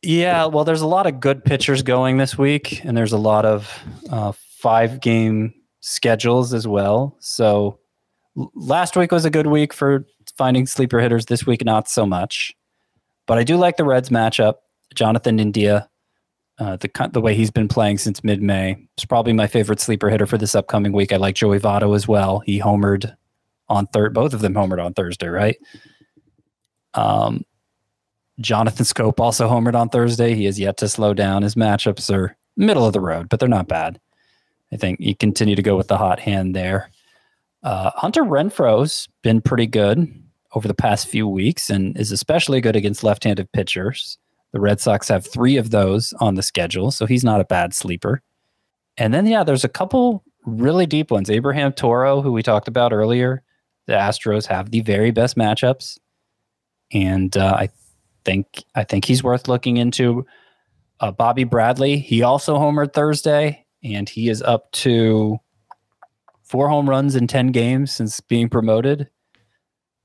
Yeah, well, there's a lot of good pitchers going this week, and there's a lot of 5-game schedules as well. So last week was a good week for finding sleeper hitters. This week, not so much. But I do like the Reds matchup. Jonathan India, the way he's been playing since mid-May. It's probably my favorite sleeper hitter for this upcoming week. I like Joey Votto as well. He homered on third. Both of them homered on Thursday, right? Jonathan Scope also homered on Thursday. He has yet to slow down. His matchups are middle of the road, but they're not bad. I think you continue to go with the hot hand there. Hunter Renfro's been pretty good over the past few weeks and is especially good against left-handed pitchers. The Red Sox have 3 of those on the schedule, so he's not a bad sleeper. And then, yeah, there's a couple really deep ones. Abraham Toro, who we talked about earlier. The Astros have the very best matchups. And I think he's worth looking into. Bobby Bradley, he also homered Thursday, and he is up to 4 home runs in 10 games since being promoted.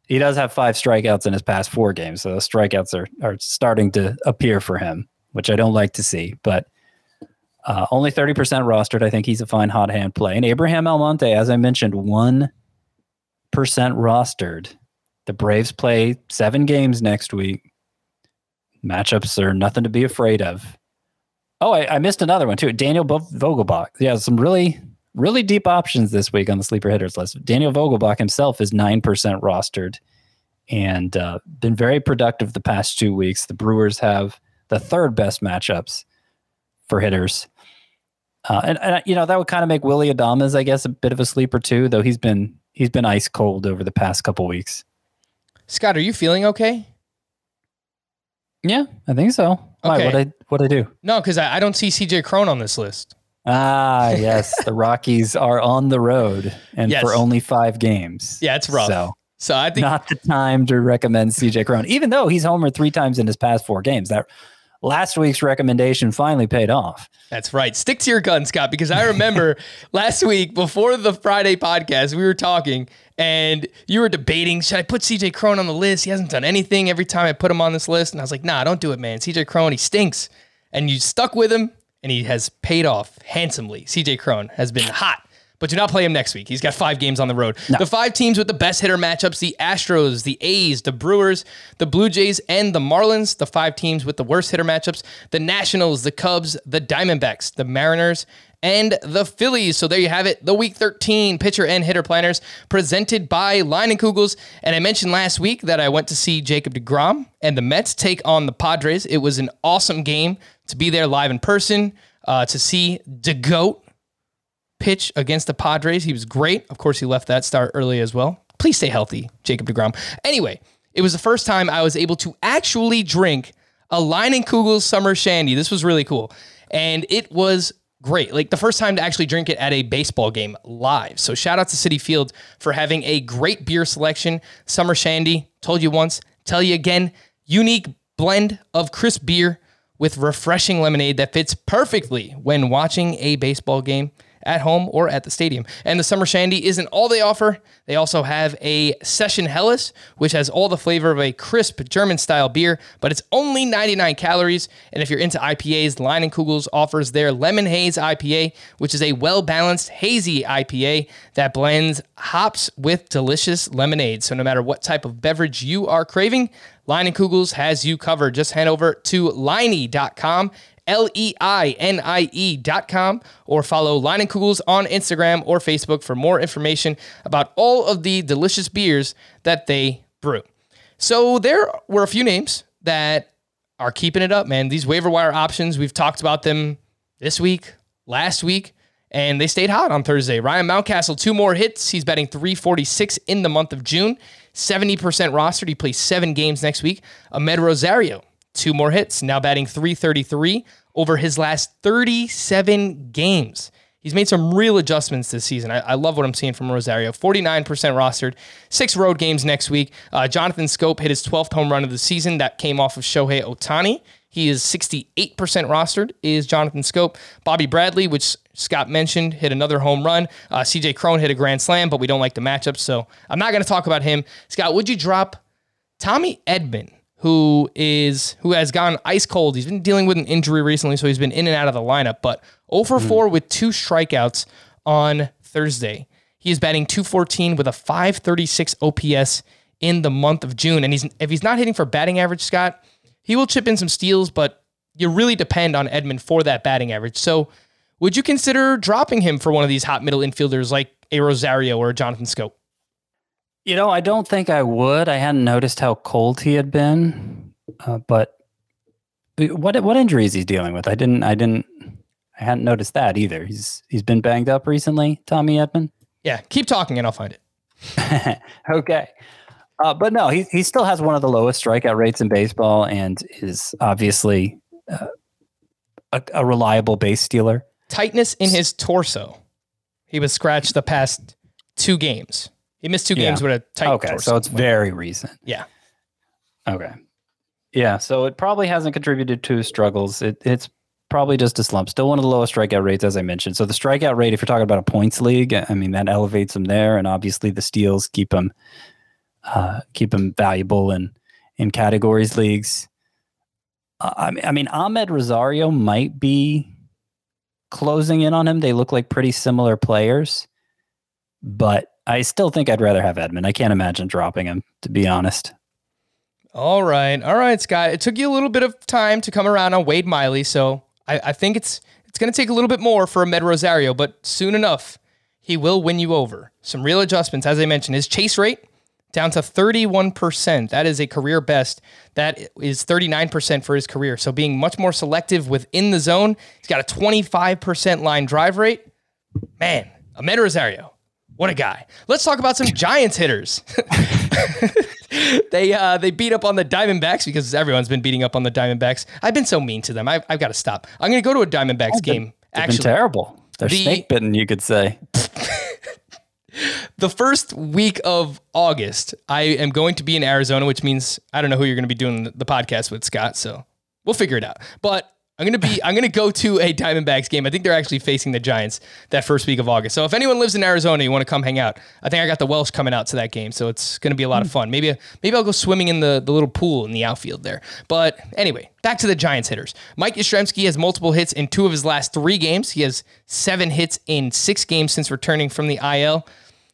He does have 5 strikeouts in his past 4 games, so those strikeouts are starting to appear for him, which I don't like to see. But only 30% rostered. I think he's a fine hot hand play. And Abraham Almonte, as I mentioned, 1% rostered. The Braves play 7 games next week. Matchups are nothing to be afraid of. Oh, I missed another one, too. Daniel Vogelbach. Yeah, some really, really deep options this week on the sleeper hitters list. Daniel Vogelbach himself is 9% rostered and been very productive the past 2 weeks. The Brewers have the 3rd best matchups for hitters. And you know, that would kind of make Willy Adames, I guess, a bit of a sleeper too, though he's been ice cold over the past couple weeks. Scott, are you feeling okay? Yeah, I think so. Okay. Why, what'd I do? No, because I don't see CJ Cron on this list. Ah, yes. The Rockies are on the road and for only 5 games. Yeah, it's rough. So I think not the time to recommend CJ Cron, even though he's homered 3 times in his past 4 games. That last week's recommendation finally paid off. That's right. Stick to your gun, Scott, because I remember last week before the Friday podcast, we were talking and you were debating, should I put CJ Cron on the list? He hasn't done anything every time I put him on this list. And I was like, nah, don't do it, man. CJ Cron, he stinks. And you stuck with him and he has paid off handsomely. CJ Cron has been hot. But do not play him next week. He's got 5 games on the road. No. The 5 teams with the best hitter matchups, the Astros, the A's, the Brewers, the Blue Jays, and the Marlins. The 5 teams with the worst hitter matchups, the Nationals, the Cubs, the Diamondbacks, the Mariners, and the Phillies. So there you have it. The Week 13 Pitcher and Hitter Planners presented by Leinenkugels. And I mentioned last week that I went to see Jacob DeGrom and the Mets take on the Padres. It was an awesome game to be there live in person, to see the GOAT pitch against the Padres. He was great. Of course, he left that start early as well. Please stay healthy, Jacob DeGrom. Anyway, it was the first time I was able to actually drink a Leinenkugels Summer Shandy. This was really cool. And it was great. Like the first time to actually drink it at a baseball game live. So shout out to Citi Field for having a great beer selection. Summer Shandy, told you once, tell you again, unique blend of crisp beer with refreshing lemonade that fits perfectly when watching a baseball game at home or at the stadium. And the Summer Shandy isn't all they offer. They also have a Session Helles, which has all the flavor of a crisp German-style beer, but it's only 99 calories. And if you're into IPAs, Leinenkugels offers their Lemon Haze IPA, which is a well-balanced, hazy IPA that blends hops with delicious lemonade. So no matter what type of beverage you are craving, Leinenkugels has you covered. Just head over to Leinie.com. LEINIE.com or follow Leinenkugels on Instagram or Facebook for more information about all of the delicious beers that they brew. So there were a few names that are keeping it up, man. These waiver wire options, we've talked about them this week, last week, and they stayed hot on Thursday. Ryan Mountcastle, 2 more hits. He's batting .346 in the month of June, 70% rostered. He plays 7 games next week. Ahmed Rosario, 2 more hits, now batting .333 over his last 37 games. He's made some real adjustments this season. I love what I'm seeing from Rosario. 49% rostered, 6 road games next week. Jonathan Scope hit his 12th home run of the season. That came off of Shohei Ohtani. He is 68% rostered, is Jonathan Scope. Bobby Bradley, which Scott mentioned, hit another home run. CJ Cron hit a grand slam, but we don't like the matchup, so I'm not going to talk about him. Scott, would you drop Tommy Edman, who has gone ice cold? He's been dealing with an injury recently, so he's been in and out of the lineup, but 0 for 4 with 2 strikeouts on Thursday. He is batting .214 with a .536 OPS in the month of June. And if he's not hitting for batting average, Scott, he will chip in some steals, but you really depend on Edman for that batting average. So would you consider dropping him for one of these hot middle infielders like a Rosario or a Jonathan Scope? You know, I don't think I would. I hadn't noticed how cold he had been, but what injury is he dealing with? I didn't. I hadn't noticed that either. He's been banged up recently, Tommy Edman. Yeah, keep talking and I'll find it. Okay. But no, he still has one of the lowest strikeout rates in baseball and is obviously a reliable base stealer. Tightness in his torso. He was scratched the past 2 games. He missed 2 games with a tight torso. Okay, so it's very recent. Yeah. Okay. Yeah, so it probably hasn't contributed to his struggles. It's probably just a slump. Still one of the lowest strikeout rates, as I mentioned. So the strikeout rate, if you're talking about a points league, I mean, that elevates him there. And obviously the steals keep him valuable in categories leagues. I mean, Ahmed Rosario might be closing in on him. They look like pretty similar players. But I still think I'd rather have Edman. I can't imagine dropping him, to be honest. All right, Scott. It took you a little bit of time to come around on Wade Miley, so I think it's going to take a little bit more for Ahmed Rosario, but soon enough, he will win you over. Some real adjustments, as I mentioned. His chase rate down to 31%. That is a career best. That is 39% for his career, so being much more selective within the zone. He's got a 25% line drive rate. Man, Ahmed Rosario, what a guy. Let's talk about some Giants hitters. They beat up on the Diamondbacks because everyone's been beating up on the Diamondbacks. I've been so mean to them. I've got to stop. I'm going to go to a Diamondbacks game. Actually, been terrible. They're snake-bitten, you could say. The first week of August, I am going to be in Arizona, which means I don't know who you're going to be doing the podcast with, Scott, so we'll figure it out. But I'm going to go to a Diamondbacks game. I think they're actually facing the Giants that first week of August. So if anyone lives in Arizona, you want to come hang out. I think I got the Welsh coming out to that game, so it's going to be a lot of fun. Maybe I'll go swimming in the little pool in the outfield there. But anyway, back to the Giants hitters. Mike Yastrzemski has multiple hits in 2 of his last 3 games. He has 7 hits in 6 games since returning from the IL.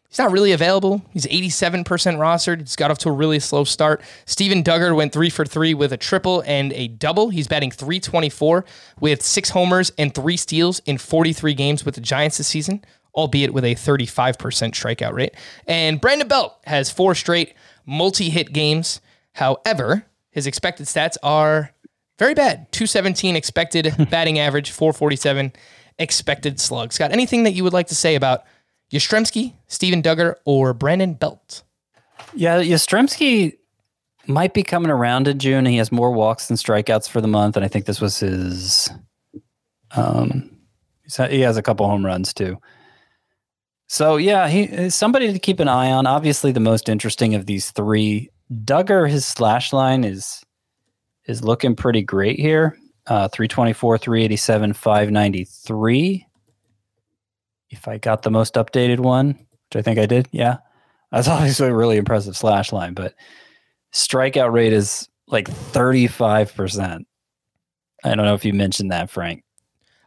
He's not really available. He's 87% rostered. He's got off to a really slow start. Steven Duggard went 3 for 3 with a triple and a double. He's batting .324 with 6 homers and 3 steals in 43 games with the Giants this season, albeit with a 35% strikeout rate. And Brandon Belt has 4 straight multi-hit games. However, his expected stats are very bad. .217 expected batting average, .447 expected slug. Scott, anything that you would like to say about Yastrzemski, Steven Duggard, or Brandon Belt? Yeah, Yastrzemski might be coming around in June. He has more walks than strikeouts for the month, and I think this was his... he has a couple home runs, too. So, yeah, he is somebody to keep an eye on. Obviously, the most interesting of these 3. Duggard, his slash line is looking pretty great here. .324, .387, .593. If I got the most updated one, which I think I did, yeah. That's obviously a really impressive slash line, but strikeout rate is like 35%. I don't know if you mentioned that, Frank.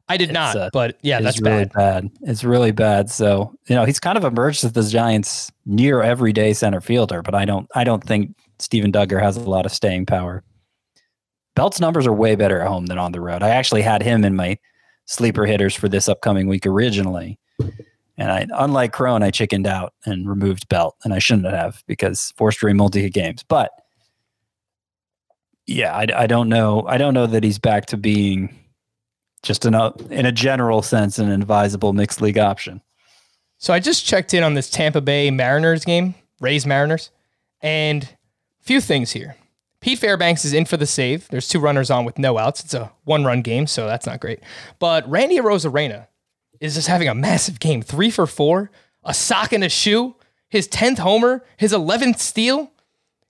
I did not, but yeah, that's really bad. It's really bad. So, he's kind of emerged as the Giants' near everyday center fielder, but I don't think Steven Duggard has a lot of staying power. Belt's numbers are way better at home than on the road. I actually had him in my sleeper hitters for this upcoming week originally. And unlike Crone, I chickened out and removed Belt, and I shouldn't have because forced straight multi-hit games. But yeah, I don't know. I don't know that he's back to being just in a general sense an advisable mixed league option. So I just checked in on this Tampa Bay Mariners game, Rays Mariners, and a few things here. Pete Fairbanks is in for the save. There's 2 runners on with no outs. It's a 1-run game, so that's not great. But Randy Arozarena is just having a massive game. 3 for 4, a sock and a shoe, his 10th homer, his 11th steal.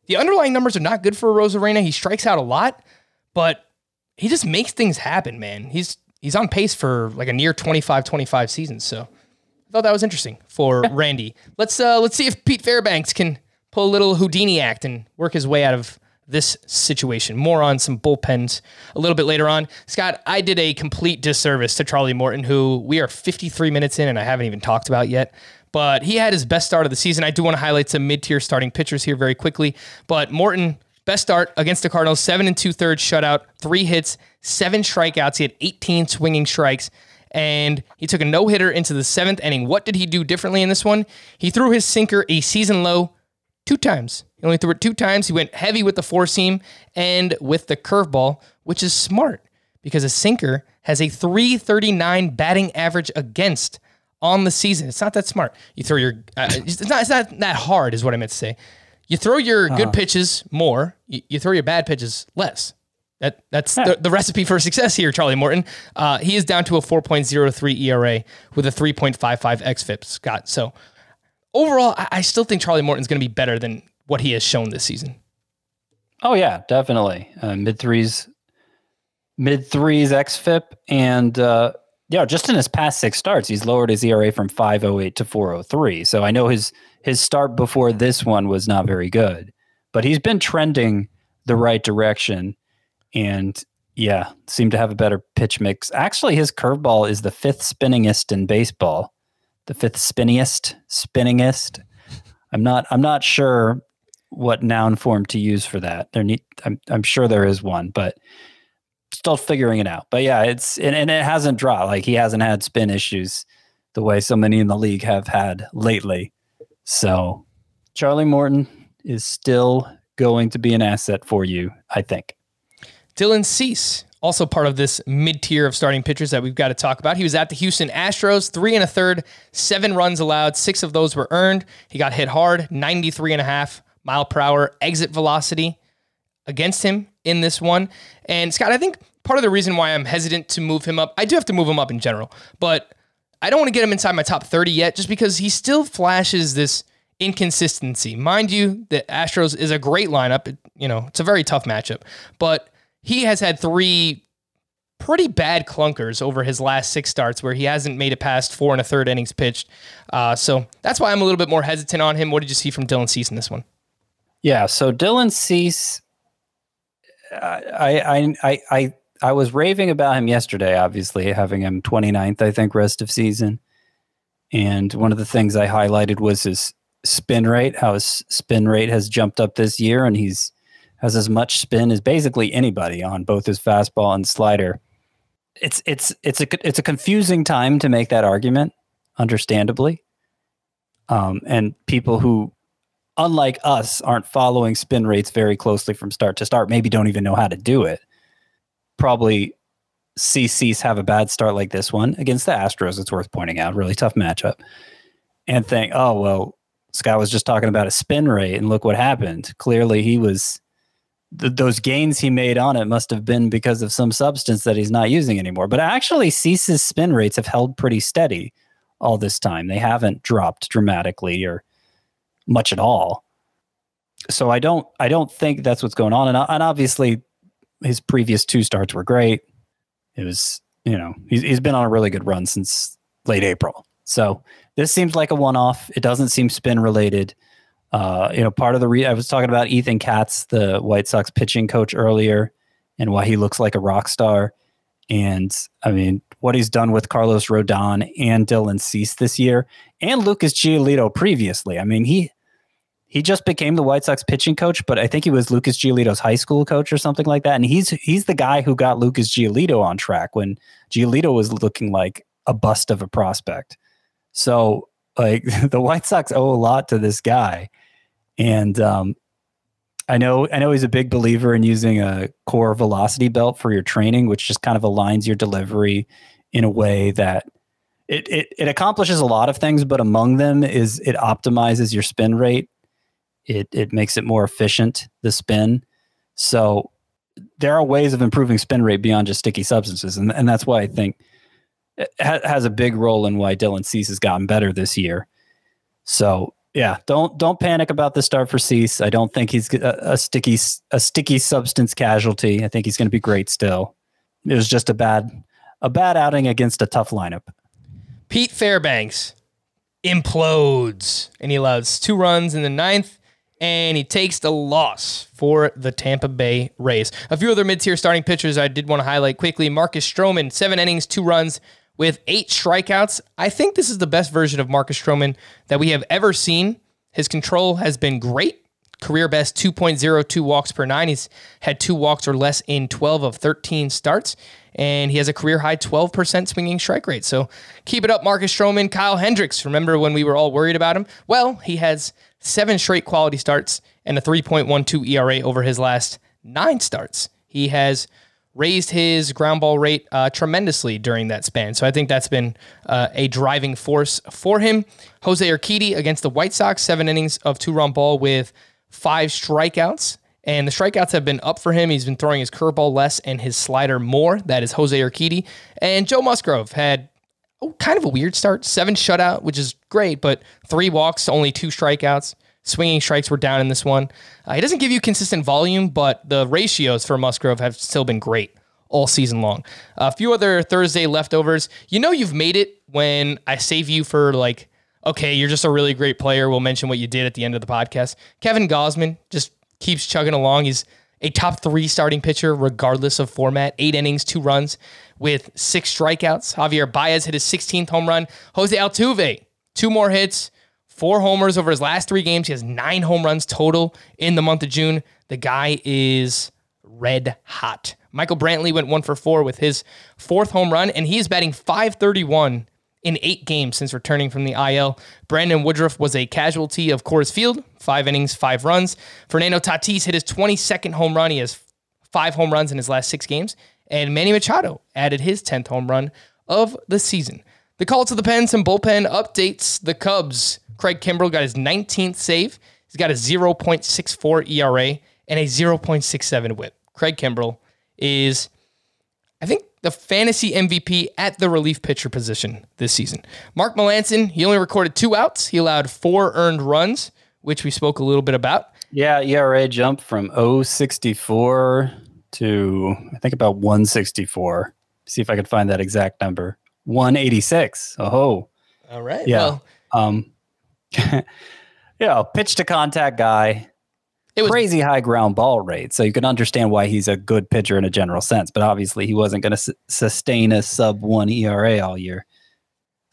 The underlying numbers are not good for Arozarena. He strikes out a lot, but he just makes things happen, man. He's on pace for like a near 25-25 season, so I thought that was interesting for Randy. Let's see if Pete Fairbanks can pull a little Houdini act and work his way out of this situation. More on some bullpens a little bit later on. Scott, I did a complete disservice to Charlie Morton, who we are 53 minutes in and I haven't even talked about yet, but he had his best start of the season. I do want to highlight some mid-tier starting pitchers here very quickly, but Morton, best start against the Cardinals, 7 2/3 shutout, 3 hits, 7 strikeouts. He had 18 swinging strikes and he took a no-hitter into the 7th inning. What did he do differently in this one? He threw his sinker a season low 2 times. He only threw it 2 times. He went heavy with the four seam and with the curveball, which is smart because a sinker has a .339 batting average against on the season. It's not that smart. You throw your it's not that hard is what I meant to say. You throw your good pitches more. You throw your bad pitches less. That's the recipe for success here, Charlie Morton. He is down to a 4.03 ERA with a 3.55 xFIP, Scott. So overall, I still think Charlie Morton's going to be better than what he has shown this season. Oh, yeah, definitely. Mid-threes xFIP. And, just in his past six starts, he's lowered his ERA from 5.08 to 4.03. So I know his start before this one was not very good, but he's been trending the right direction. And yeah, seemed to have a better pitch mix. Actually, his curveball is the fifth spinningest in baseball. The fifth spinningest. I'm not sure what noun form to use for that. I'm sure there is one, but still figuring it out. But yeah, it's and it hasn't dropped. Like he hasn't had spin issues the way so many in the league have had lately. So Charlie Morton is still going to be an asset for you, I think. Dylan Cease, also part of this mid-tier of starting pitchers that we've got to talk about. He was at the Houston Astros, 3 1/3, 7 runs allowed. 6 of those were earned. He got hit hard, 93.5 mile per hour exit velocity against him in this one. And Scott, I think part of the reason why I'm hesitant to move him up, I do have to move him up in general, but I don't want to get him inside my top 30 yet just because he still flashes this inconsistency. Mind you, the Astros is a great lineup. It's a very tough matchup, but he has had 3 pretty bad clunkers over his last 6 starts where he hasn't made it past 4 1/3 innings pitched. So that's why I'm a little bit more hesitant on him. What did you see from Dylan Cease in this one? Yeah, so Dylan Cease, I was raving about him yesterday, obviously, having him 29th, I think, rest of season. And one of the things I highlighted was his spin rate, how his spin rate has jumped up this year, and he's has as much spin as basically anybody on both his fastball and slider. It's a confusing time to make that argument, understandably. And people who, unlike us, aren't following spin rates very closely from start to start, maybe don't even know how to do it, probably see Cease have a bad start like this one against the Astros, it's worth pointing out, really tough matchup, and think, oh, well, Scott was just talking about a spin rate, and look what happened. Clearly, he was... those gains he made on it must have been because of some substance that he's not using anymore. But actually, Cease's spin rates have held pretty steady all this time. They haven't dropped dramatically or much at all. So I don't think that's what's going on. And obviously, his previous 2 starts were great. It was, he's been on a really good run since late April. So this seems like a one-off. It doesn't seem spin related. Part of the I was talking about Ethan Katz, the White Sox pitching coach earlier, and why he looks like a rock star. And I mean, what he's done with Carlos Rodon and Dylan Cease this year, and Lucas Giolito previously. I mean, he just became the White Sox pitching coach, but I think he was Lucas Giolito's high school coach or something like that. And he's the guy who got Lucas Giolito on track when Giolito was looking like a bust of a prospect. So like the White Sox owe a lot to this guy. And I know he's a big believer in using a core velocity belt for your training, which just kind of aligns your delivery in a way that it accomplishes a lot of things, but among them is it optimizes your spin rate. It makes it more efficient, the spin. So there are ways of improving spin rate beyond just sticky substances. And that's why I think it has a big role in why Dylan Cease has gotten better this year. So yeah, don't panic about the start for Cease. I don't think he's a sticky substance casualty. I think he's going to be great still. It was just a bad outing against a tough lineup. Pete Fairbanks implodes, and he allows 2 runs in the 9th, and he takes the loss for the Tampa Bay Rays. A few other mid-tier starting pitchers I did want to highlight quickly. Marcus Stroman, 7 innings, 2 runs, with 8 strikeouts. I think this is the best version of Marcus Stroman that we have ever seen. His control has been great. Career best 2.02 walks per 9. He's had 2 walks or less in 12 of 13 starts. And he has a career high 12% swinging strike rate. So keep it up, Marcus Stroman. Kyle Hendricks, remember when we were all worried about him? Well, he has 7 straight quality starts and a 3.12 ERA over his last 9 starts. He has raised his ground ball rate tremendously during that span. So I think that's been a driving force for him. Jose Urquidy against the White Sox, 7 innings of 2-run ball with 5 strikeouts. And the strikeouts have been up for him. He's been throwing his curveball less and his slider more. That is Jose Urquidy. And Joe Musgrove had kind of a weird start. 7 shutout, which is great, but 3 walks, only 2 strikeouts. Swinging strikes were down in this one. He doesn't give you consistent volume, but the ratios for Musgrove have still been great all season long. A few other Thursday leftovers. You know you've made it when I save you for like, okay, you're just a really great player. We'll mention what you did at the end of the podcast. Kevin Gausman just keeps chugging along. He's a top 3 starting pitcher, regardless of format. 8 innings, 2 runs with 6 strikeouts. Javier Baez hit his 16th home run. Jose Altuve, 2 more hits, 4 homers over his last 3 games. He has 9 home runs total in the month of June. The guy is red hot. Michael Brantley went 1 for 4 with his 4th home run, and he is batting .531 in 8 games since returning from the IL. Brandon Woodruff was a casualty of Coors Field. 5 innings, 5 runs. Fernando Tatis hit his 22nd home run. He has 5 home runs in his last 6 games. And Manny Machado added his 10th home run of the season. The call to the pen, some bullpen updates. The Cubs, Craig Kimbrell got his 19th save. He's got a 0.64 ERA and a 0.67 whip. Craig Kimbrell is, I think, the fantasy MVP at the relief pitcher position this season. Mark Melancon, he only recorded 2 outs. He allowed 4 earned runs, which we spoke a little bit about. Yeah, ERA jumped from 0.64 to, I think, about 1.64. See if I could find that exact number. 186. Oh. All right. Yeah. Well, yeah, pitch to contact guy. It was crazy high ground ball rate, so you can understand why he's a good pitcher in a general sense, but obviously he wasn't going to sustain a sub-1 ERA all year.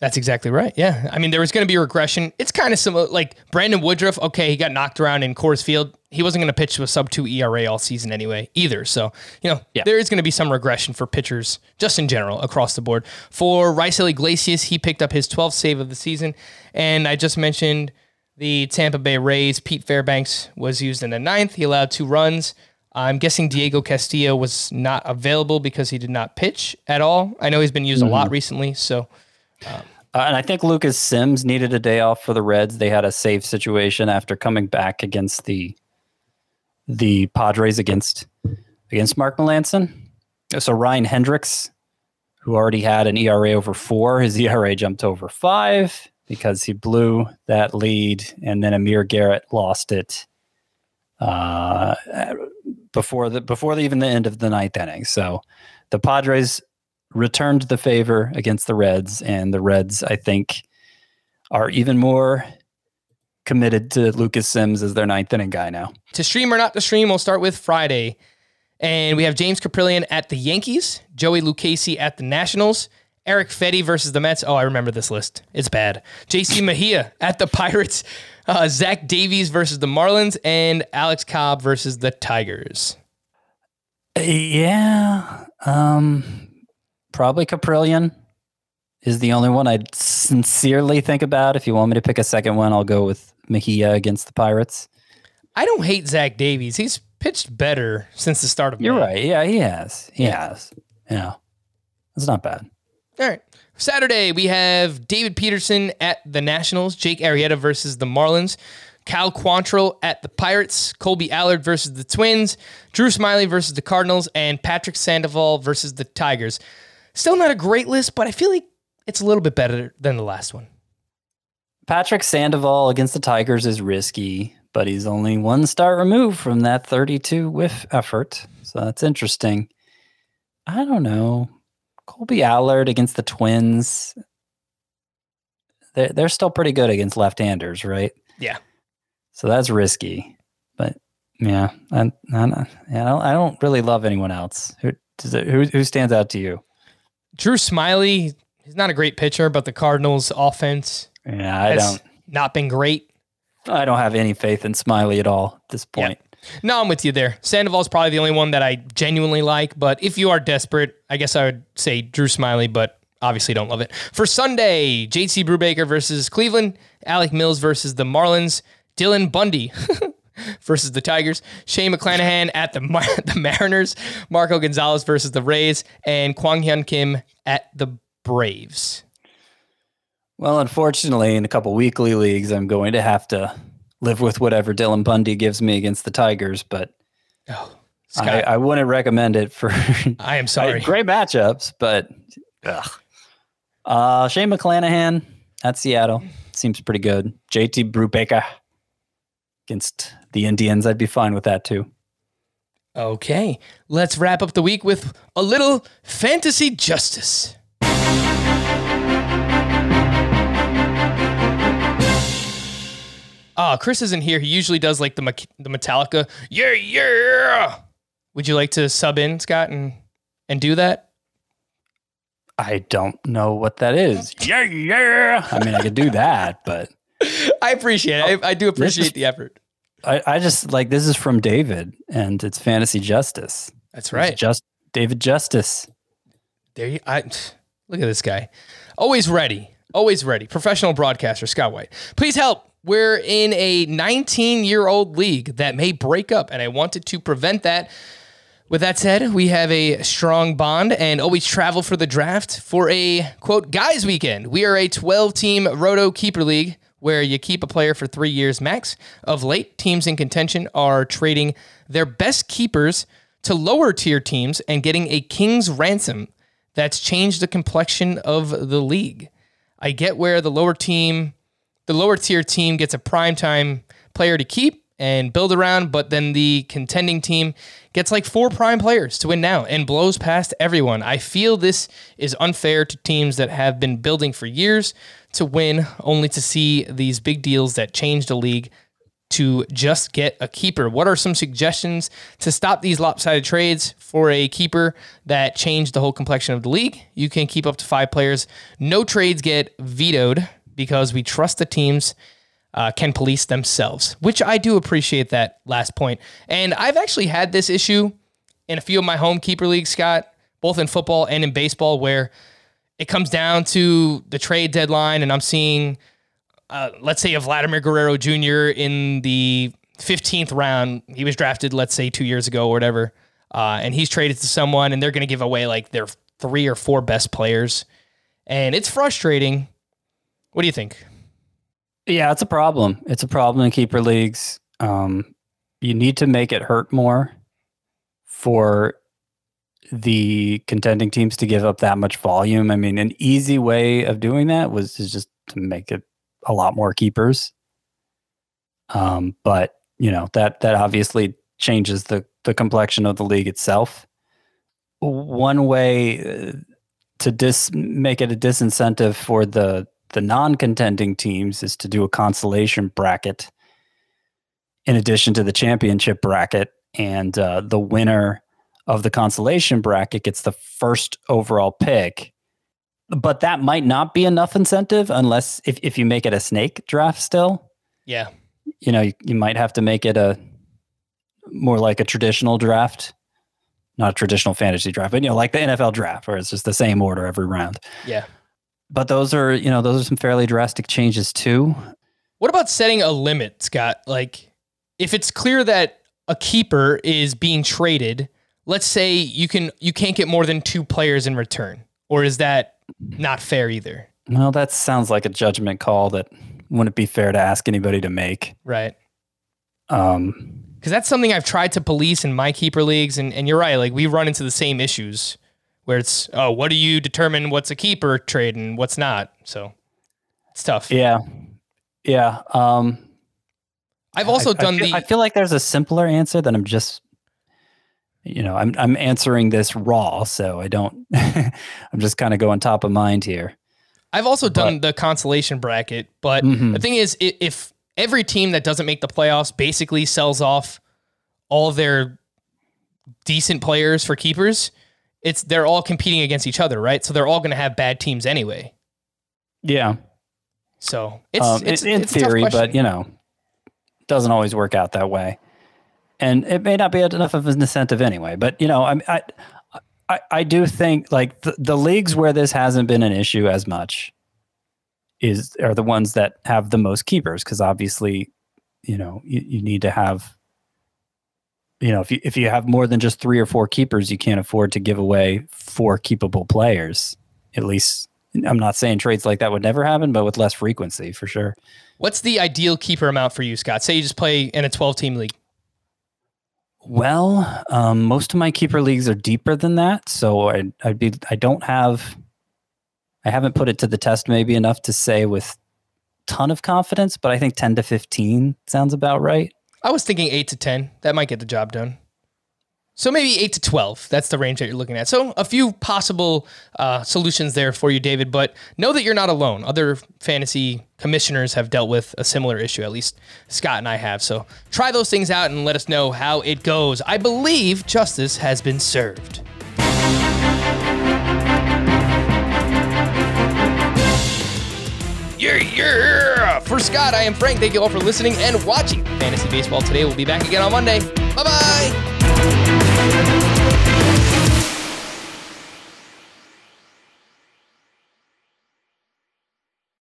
That's exactly right, yeah. I mean, there was going to be regression. It's kind of similar, like Brandon Woodruff, okay, he got knocked around in Coors Field. He wasn't going to pitch to a sub-2 ERA all season anyway, either. So, you know, There is going to be some regression for pitchers, just in general, across the board. For Raisel Iglesias, he picked up his 12th save of the season, and I just mentioned the Tampa Bay Rays, Pete Fairbanks was used in the 9th. He allowed 2 runs. I'm guessing Diego Castillo was not available because he did not pitch at all. I know he's been used a lot recently. So, and I think Lucas Sims needed a day off for the Reds. They had a save situation after coming back against the Padres against Mark Melancon. So Ryan Hendricks, who already had an ERA over 4, his ERA jumped over 5. Because he blew that lead, and then Amir Garrett lost it before the end of the 9th inning. So the Padres returned the favor against the Reds, and the Reds, I think, are even more committed to Lucas Sims as their 9th inning guy now. To stream or not to stream, we'll start with Friday. And we have James Caprillion at the Yankees, Joey Lucchesi at the Nationals, Eric Fetty versus the Mets. Oh, I remember this list. It's bad. J.C. Mejia at the Pirates. Zach Davies versus the Marlins. And Alex Cobb versus the Tigers. Yeah. Probably Caprillion is the only one I'd sincerely think about. If you want me to pick a second one, I'll go with Mejia against the Pirates. I don't hate Zach Davies. He's pitched better since the start of May. You're right. Yeah, he has. Yeah. That's not bad. All right. Saturday, we have David Peterson at the Nationals, Jake Arrieta versus the Marlins, Cal Quantrill at the Pirates, Colby Allard versus the Twins, Drew Smyly versus the Cardinals, and Patrick Sandoval versus the Tigers. Still not a great list, but I feel like it's a little bit better than the last one. Patrick Sandoval against the Tigers is risky, but he's only 1 start removed from that 32 whiff effort, so that's interesting. I don't know. Colby Allard against the Twins. They're still pretty good against left-handers, right? Yeah. So that's risky. But yeah, I don't really love anyone else. Who stands out to you? Drew Smyly. He's not a great pitcher, but the Cardinals' offense has not been great. I don't have any faith in Smyly at all at this point. Yeah. No, I'm with you there. Sandoval's probably the only one that I genuinely like, but if you are desperate, I guess I would say Drew Smyly, but obviously don't love it. For Sunday, J.C. Brubaker versus Cleveland, Alec Mills versus the Marlins, Dylan Bundy versus the Tigers, Shane McClanahan at the Mariners, Marco Gonzalez versus the Rays, and Kwang Hyun Kim at the Braves. Well, unfortunately, in a couple weekly leagues, I'm going to have to live with whatever Dylan Bundy gives me against the Tigers, but Scott, I wouldn't recommend it for... I am sorry. Great matchups, but... Shane McClanahan at Seattle seems pretty good. JT Brubaker against the Indians. I'd be fine with that too. Okay. Let's wrap up the week with a little fantasy justice. Chris isn't here. He usually does like the Metallica. Yeah, yeah. Would you like to sub in, Scott, and do that? I don't know what that is. Yeah, yeah. I mean, I could do that, but... I appreciate it. I do appreciate the effort. I just, like, this is from David, and it's Fantasy Justice. That's right. It's just David Justice. There you... look at this guy. Always ready. Always ready. Professional broadcaster, Scott White. Please help. We're in a 19-year-old league that may break up, and I wanted to prevent that. With that said, we have a strong bond and always travel for the draft for a, quote, guys weekend. We are a 12-team Roto Keeper League where you keep a player for 3 years max. Of late, teams in contention are trading their best keepers to lower-tier teams and getting a king's ransom that's changed the complexion of the league. I get where the lower-tier team gets a primetime player to keep and build around, but then the contending team gets like four prime players to win now and blows past everyone. I feel this is unfair to teams that have been building for years to win, only to see these big deals that change the league to just get a keeper. What are some suggestions to stop these lopsided trades for a keeper that changed the whole complexion of the league? You can keep up to five players. No trades get vetoed because we trust the teams can police themselves, which I do appreciate that last point. And I've actually had this issue in a few of my home keeper leagues, Scott, both in football and in baseball, where it comes down to the trade deadline and I'm seeing, let's say, a Vladimir Guerrero Jr. in the 15th round. He was drafted, let's say, 2 years ago or whatever, and he's traded to someone and they're going to give away like their 3 or 4 best players. And it's frustrating. What do you think? Yeah, it's a problem. It's a problem in keeper leagues. You need to make it hurt more for the contending teams to give up that much volume. I mean, an easy way of doing that was just to make it a lot more keepers. But, you know, that obviously changes the complexion of the league itself. One way to make it a disincentive for the non-contending teams is to do a consolation bracket in addition to the championship bracket, and the winner of the consolation bracket gets the first overall pick. But that might not be enough incentive unless if you make it a snake draft still. Yeah. You know, you might have to make it a more like a traditional draft, not a traditional fantasy draft, but, you know, like the NFL draft where it's just the same order every round. Yeah. But those are some fairly drastic changes too. What about setting a limit, Scott? Like, if it's clear that a keeper is being traded, let's say you can't get more than 2 players in return, or is that not fair either? Well, that sounds like a judgment call that wouldn't be fair to ask anybody to make. Right. Because that's something I've tried to police in my keeper leagues, and you're right, like we run into the same issues. Where it's, what do you determine what's a keeper trade and what's not? So it's tough. Yeah. Yeah. I've also I feel like there's a simpler answer that I'm just, you know, I'm answering this raw, so I don't, I'm just kind of going top of mind here. I've also done the consolation bracket, but the thing is, if every team that doesn't make the playoffs basically sells off all their decent players for keepers, they're all competing against each other, right? So they're all going to have bad teams anyway. Yeah. So it's in theory, but you know, doesn't always work out that way, and it may not be enough of an incentive anyway. But you know, I do think like the leagues where this hasn't been an issue as much are the ones that have the most keepers, because obviously you know, you need to have, you know, if you have more than just 3 or 4 keepers, you can't afford to give away 4 keepable players. At least, I'm not saying trades like that would never happen, but with less frequency for sure. What's the ideal keeper amount for you, Scott? Say you just play in a 12-team league. Well, most of my keeper leagues are deeper than that, so I haven't put it to the test maybe enough to say with ton of confidence, but I think 10 to 15 sounds about right. I was thinking 8 to 10. That might get the job done. So maybe 8 to 12. That's the range that you're looking at. So a few possible solutions there for you, David, but know that you're not alone. Other fantasy commissioners have dealt with a similar issue, at least Scott and I have. So try those things out and let us know how it goes. I believe justice has been served. Yeah. For Scott, I am Frank. Thank you all for listening and watching Fantasy Baseball Today. We'll be back again on Monday. Bye-bye.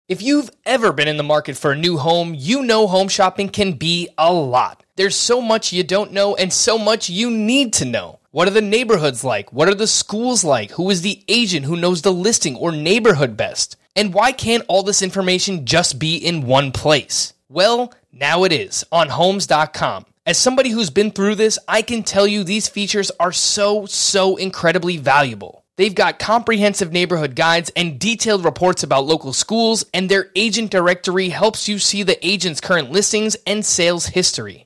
If you've ever been in the market for a new home, you know home shopping can be a lot. There's so much you don't know and so much you need to know. What are the neighborhoods like? What are the schools like? Who is the agent who knows the listing or neighborhood best? And why can't all this information just be in one place? Well, now it is on Homes.com. As somebody who's been through this, I can tell you these features are so incredibly valuable. They've got comprehensive neighborhood guides and detailed reports about local schools, and their agent directory helps you see the agent's current listings and sales history.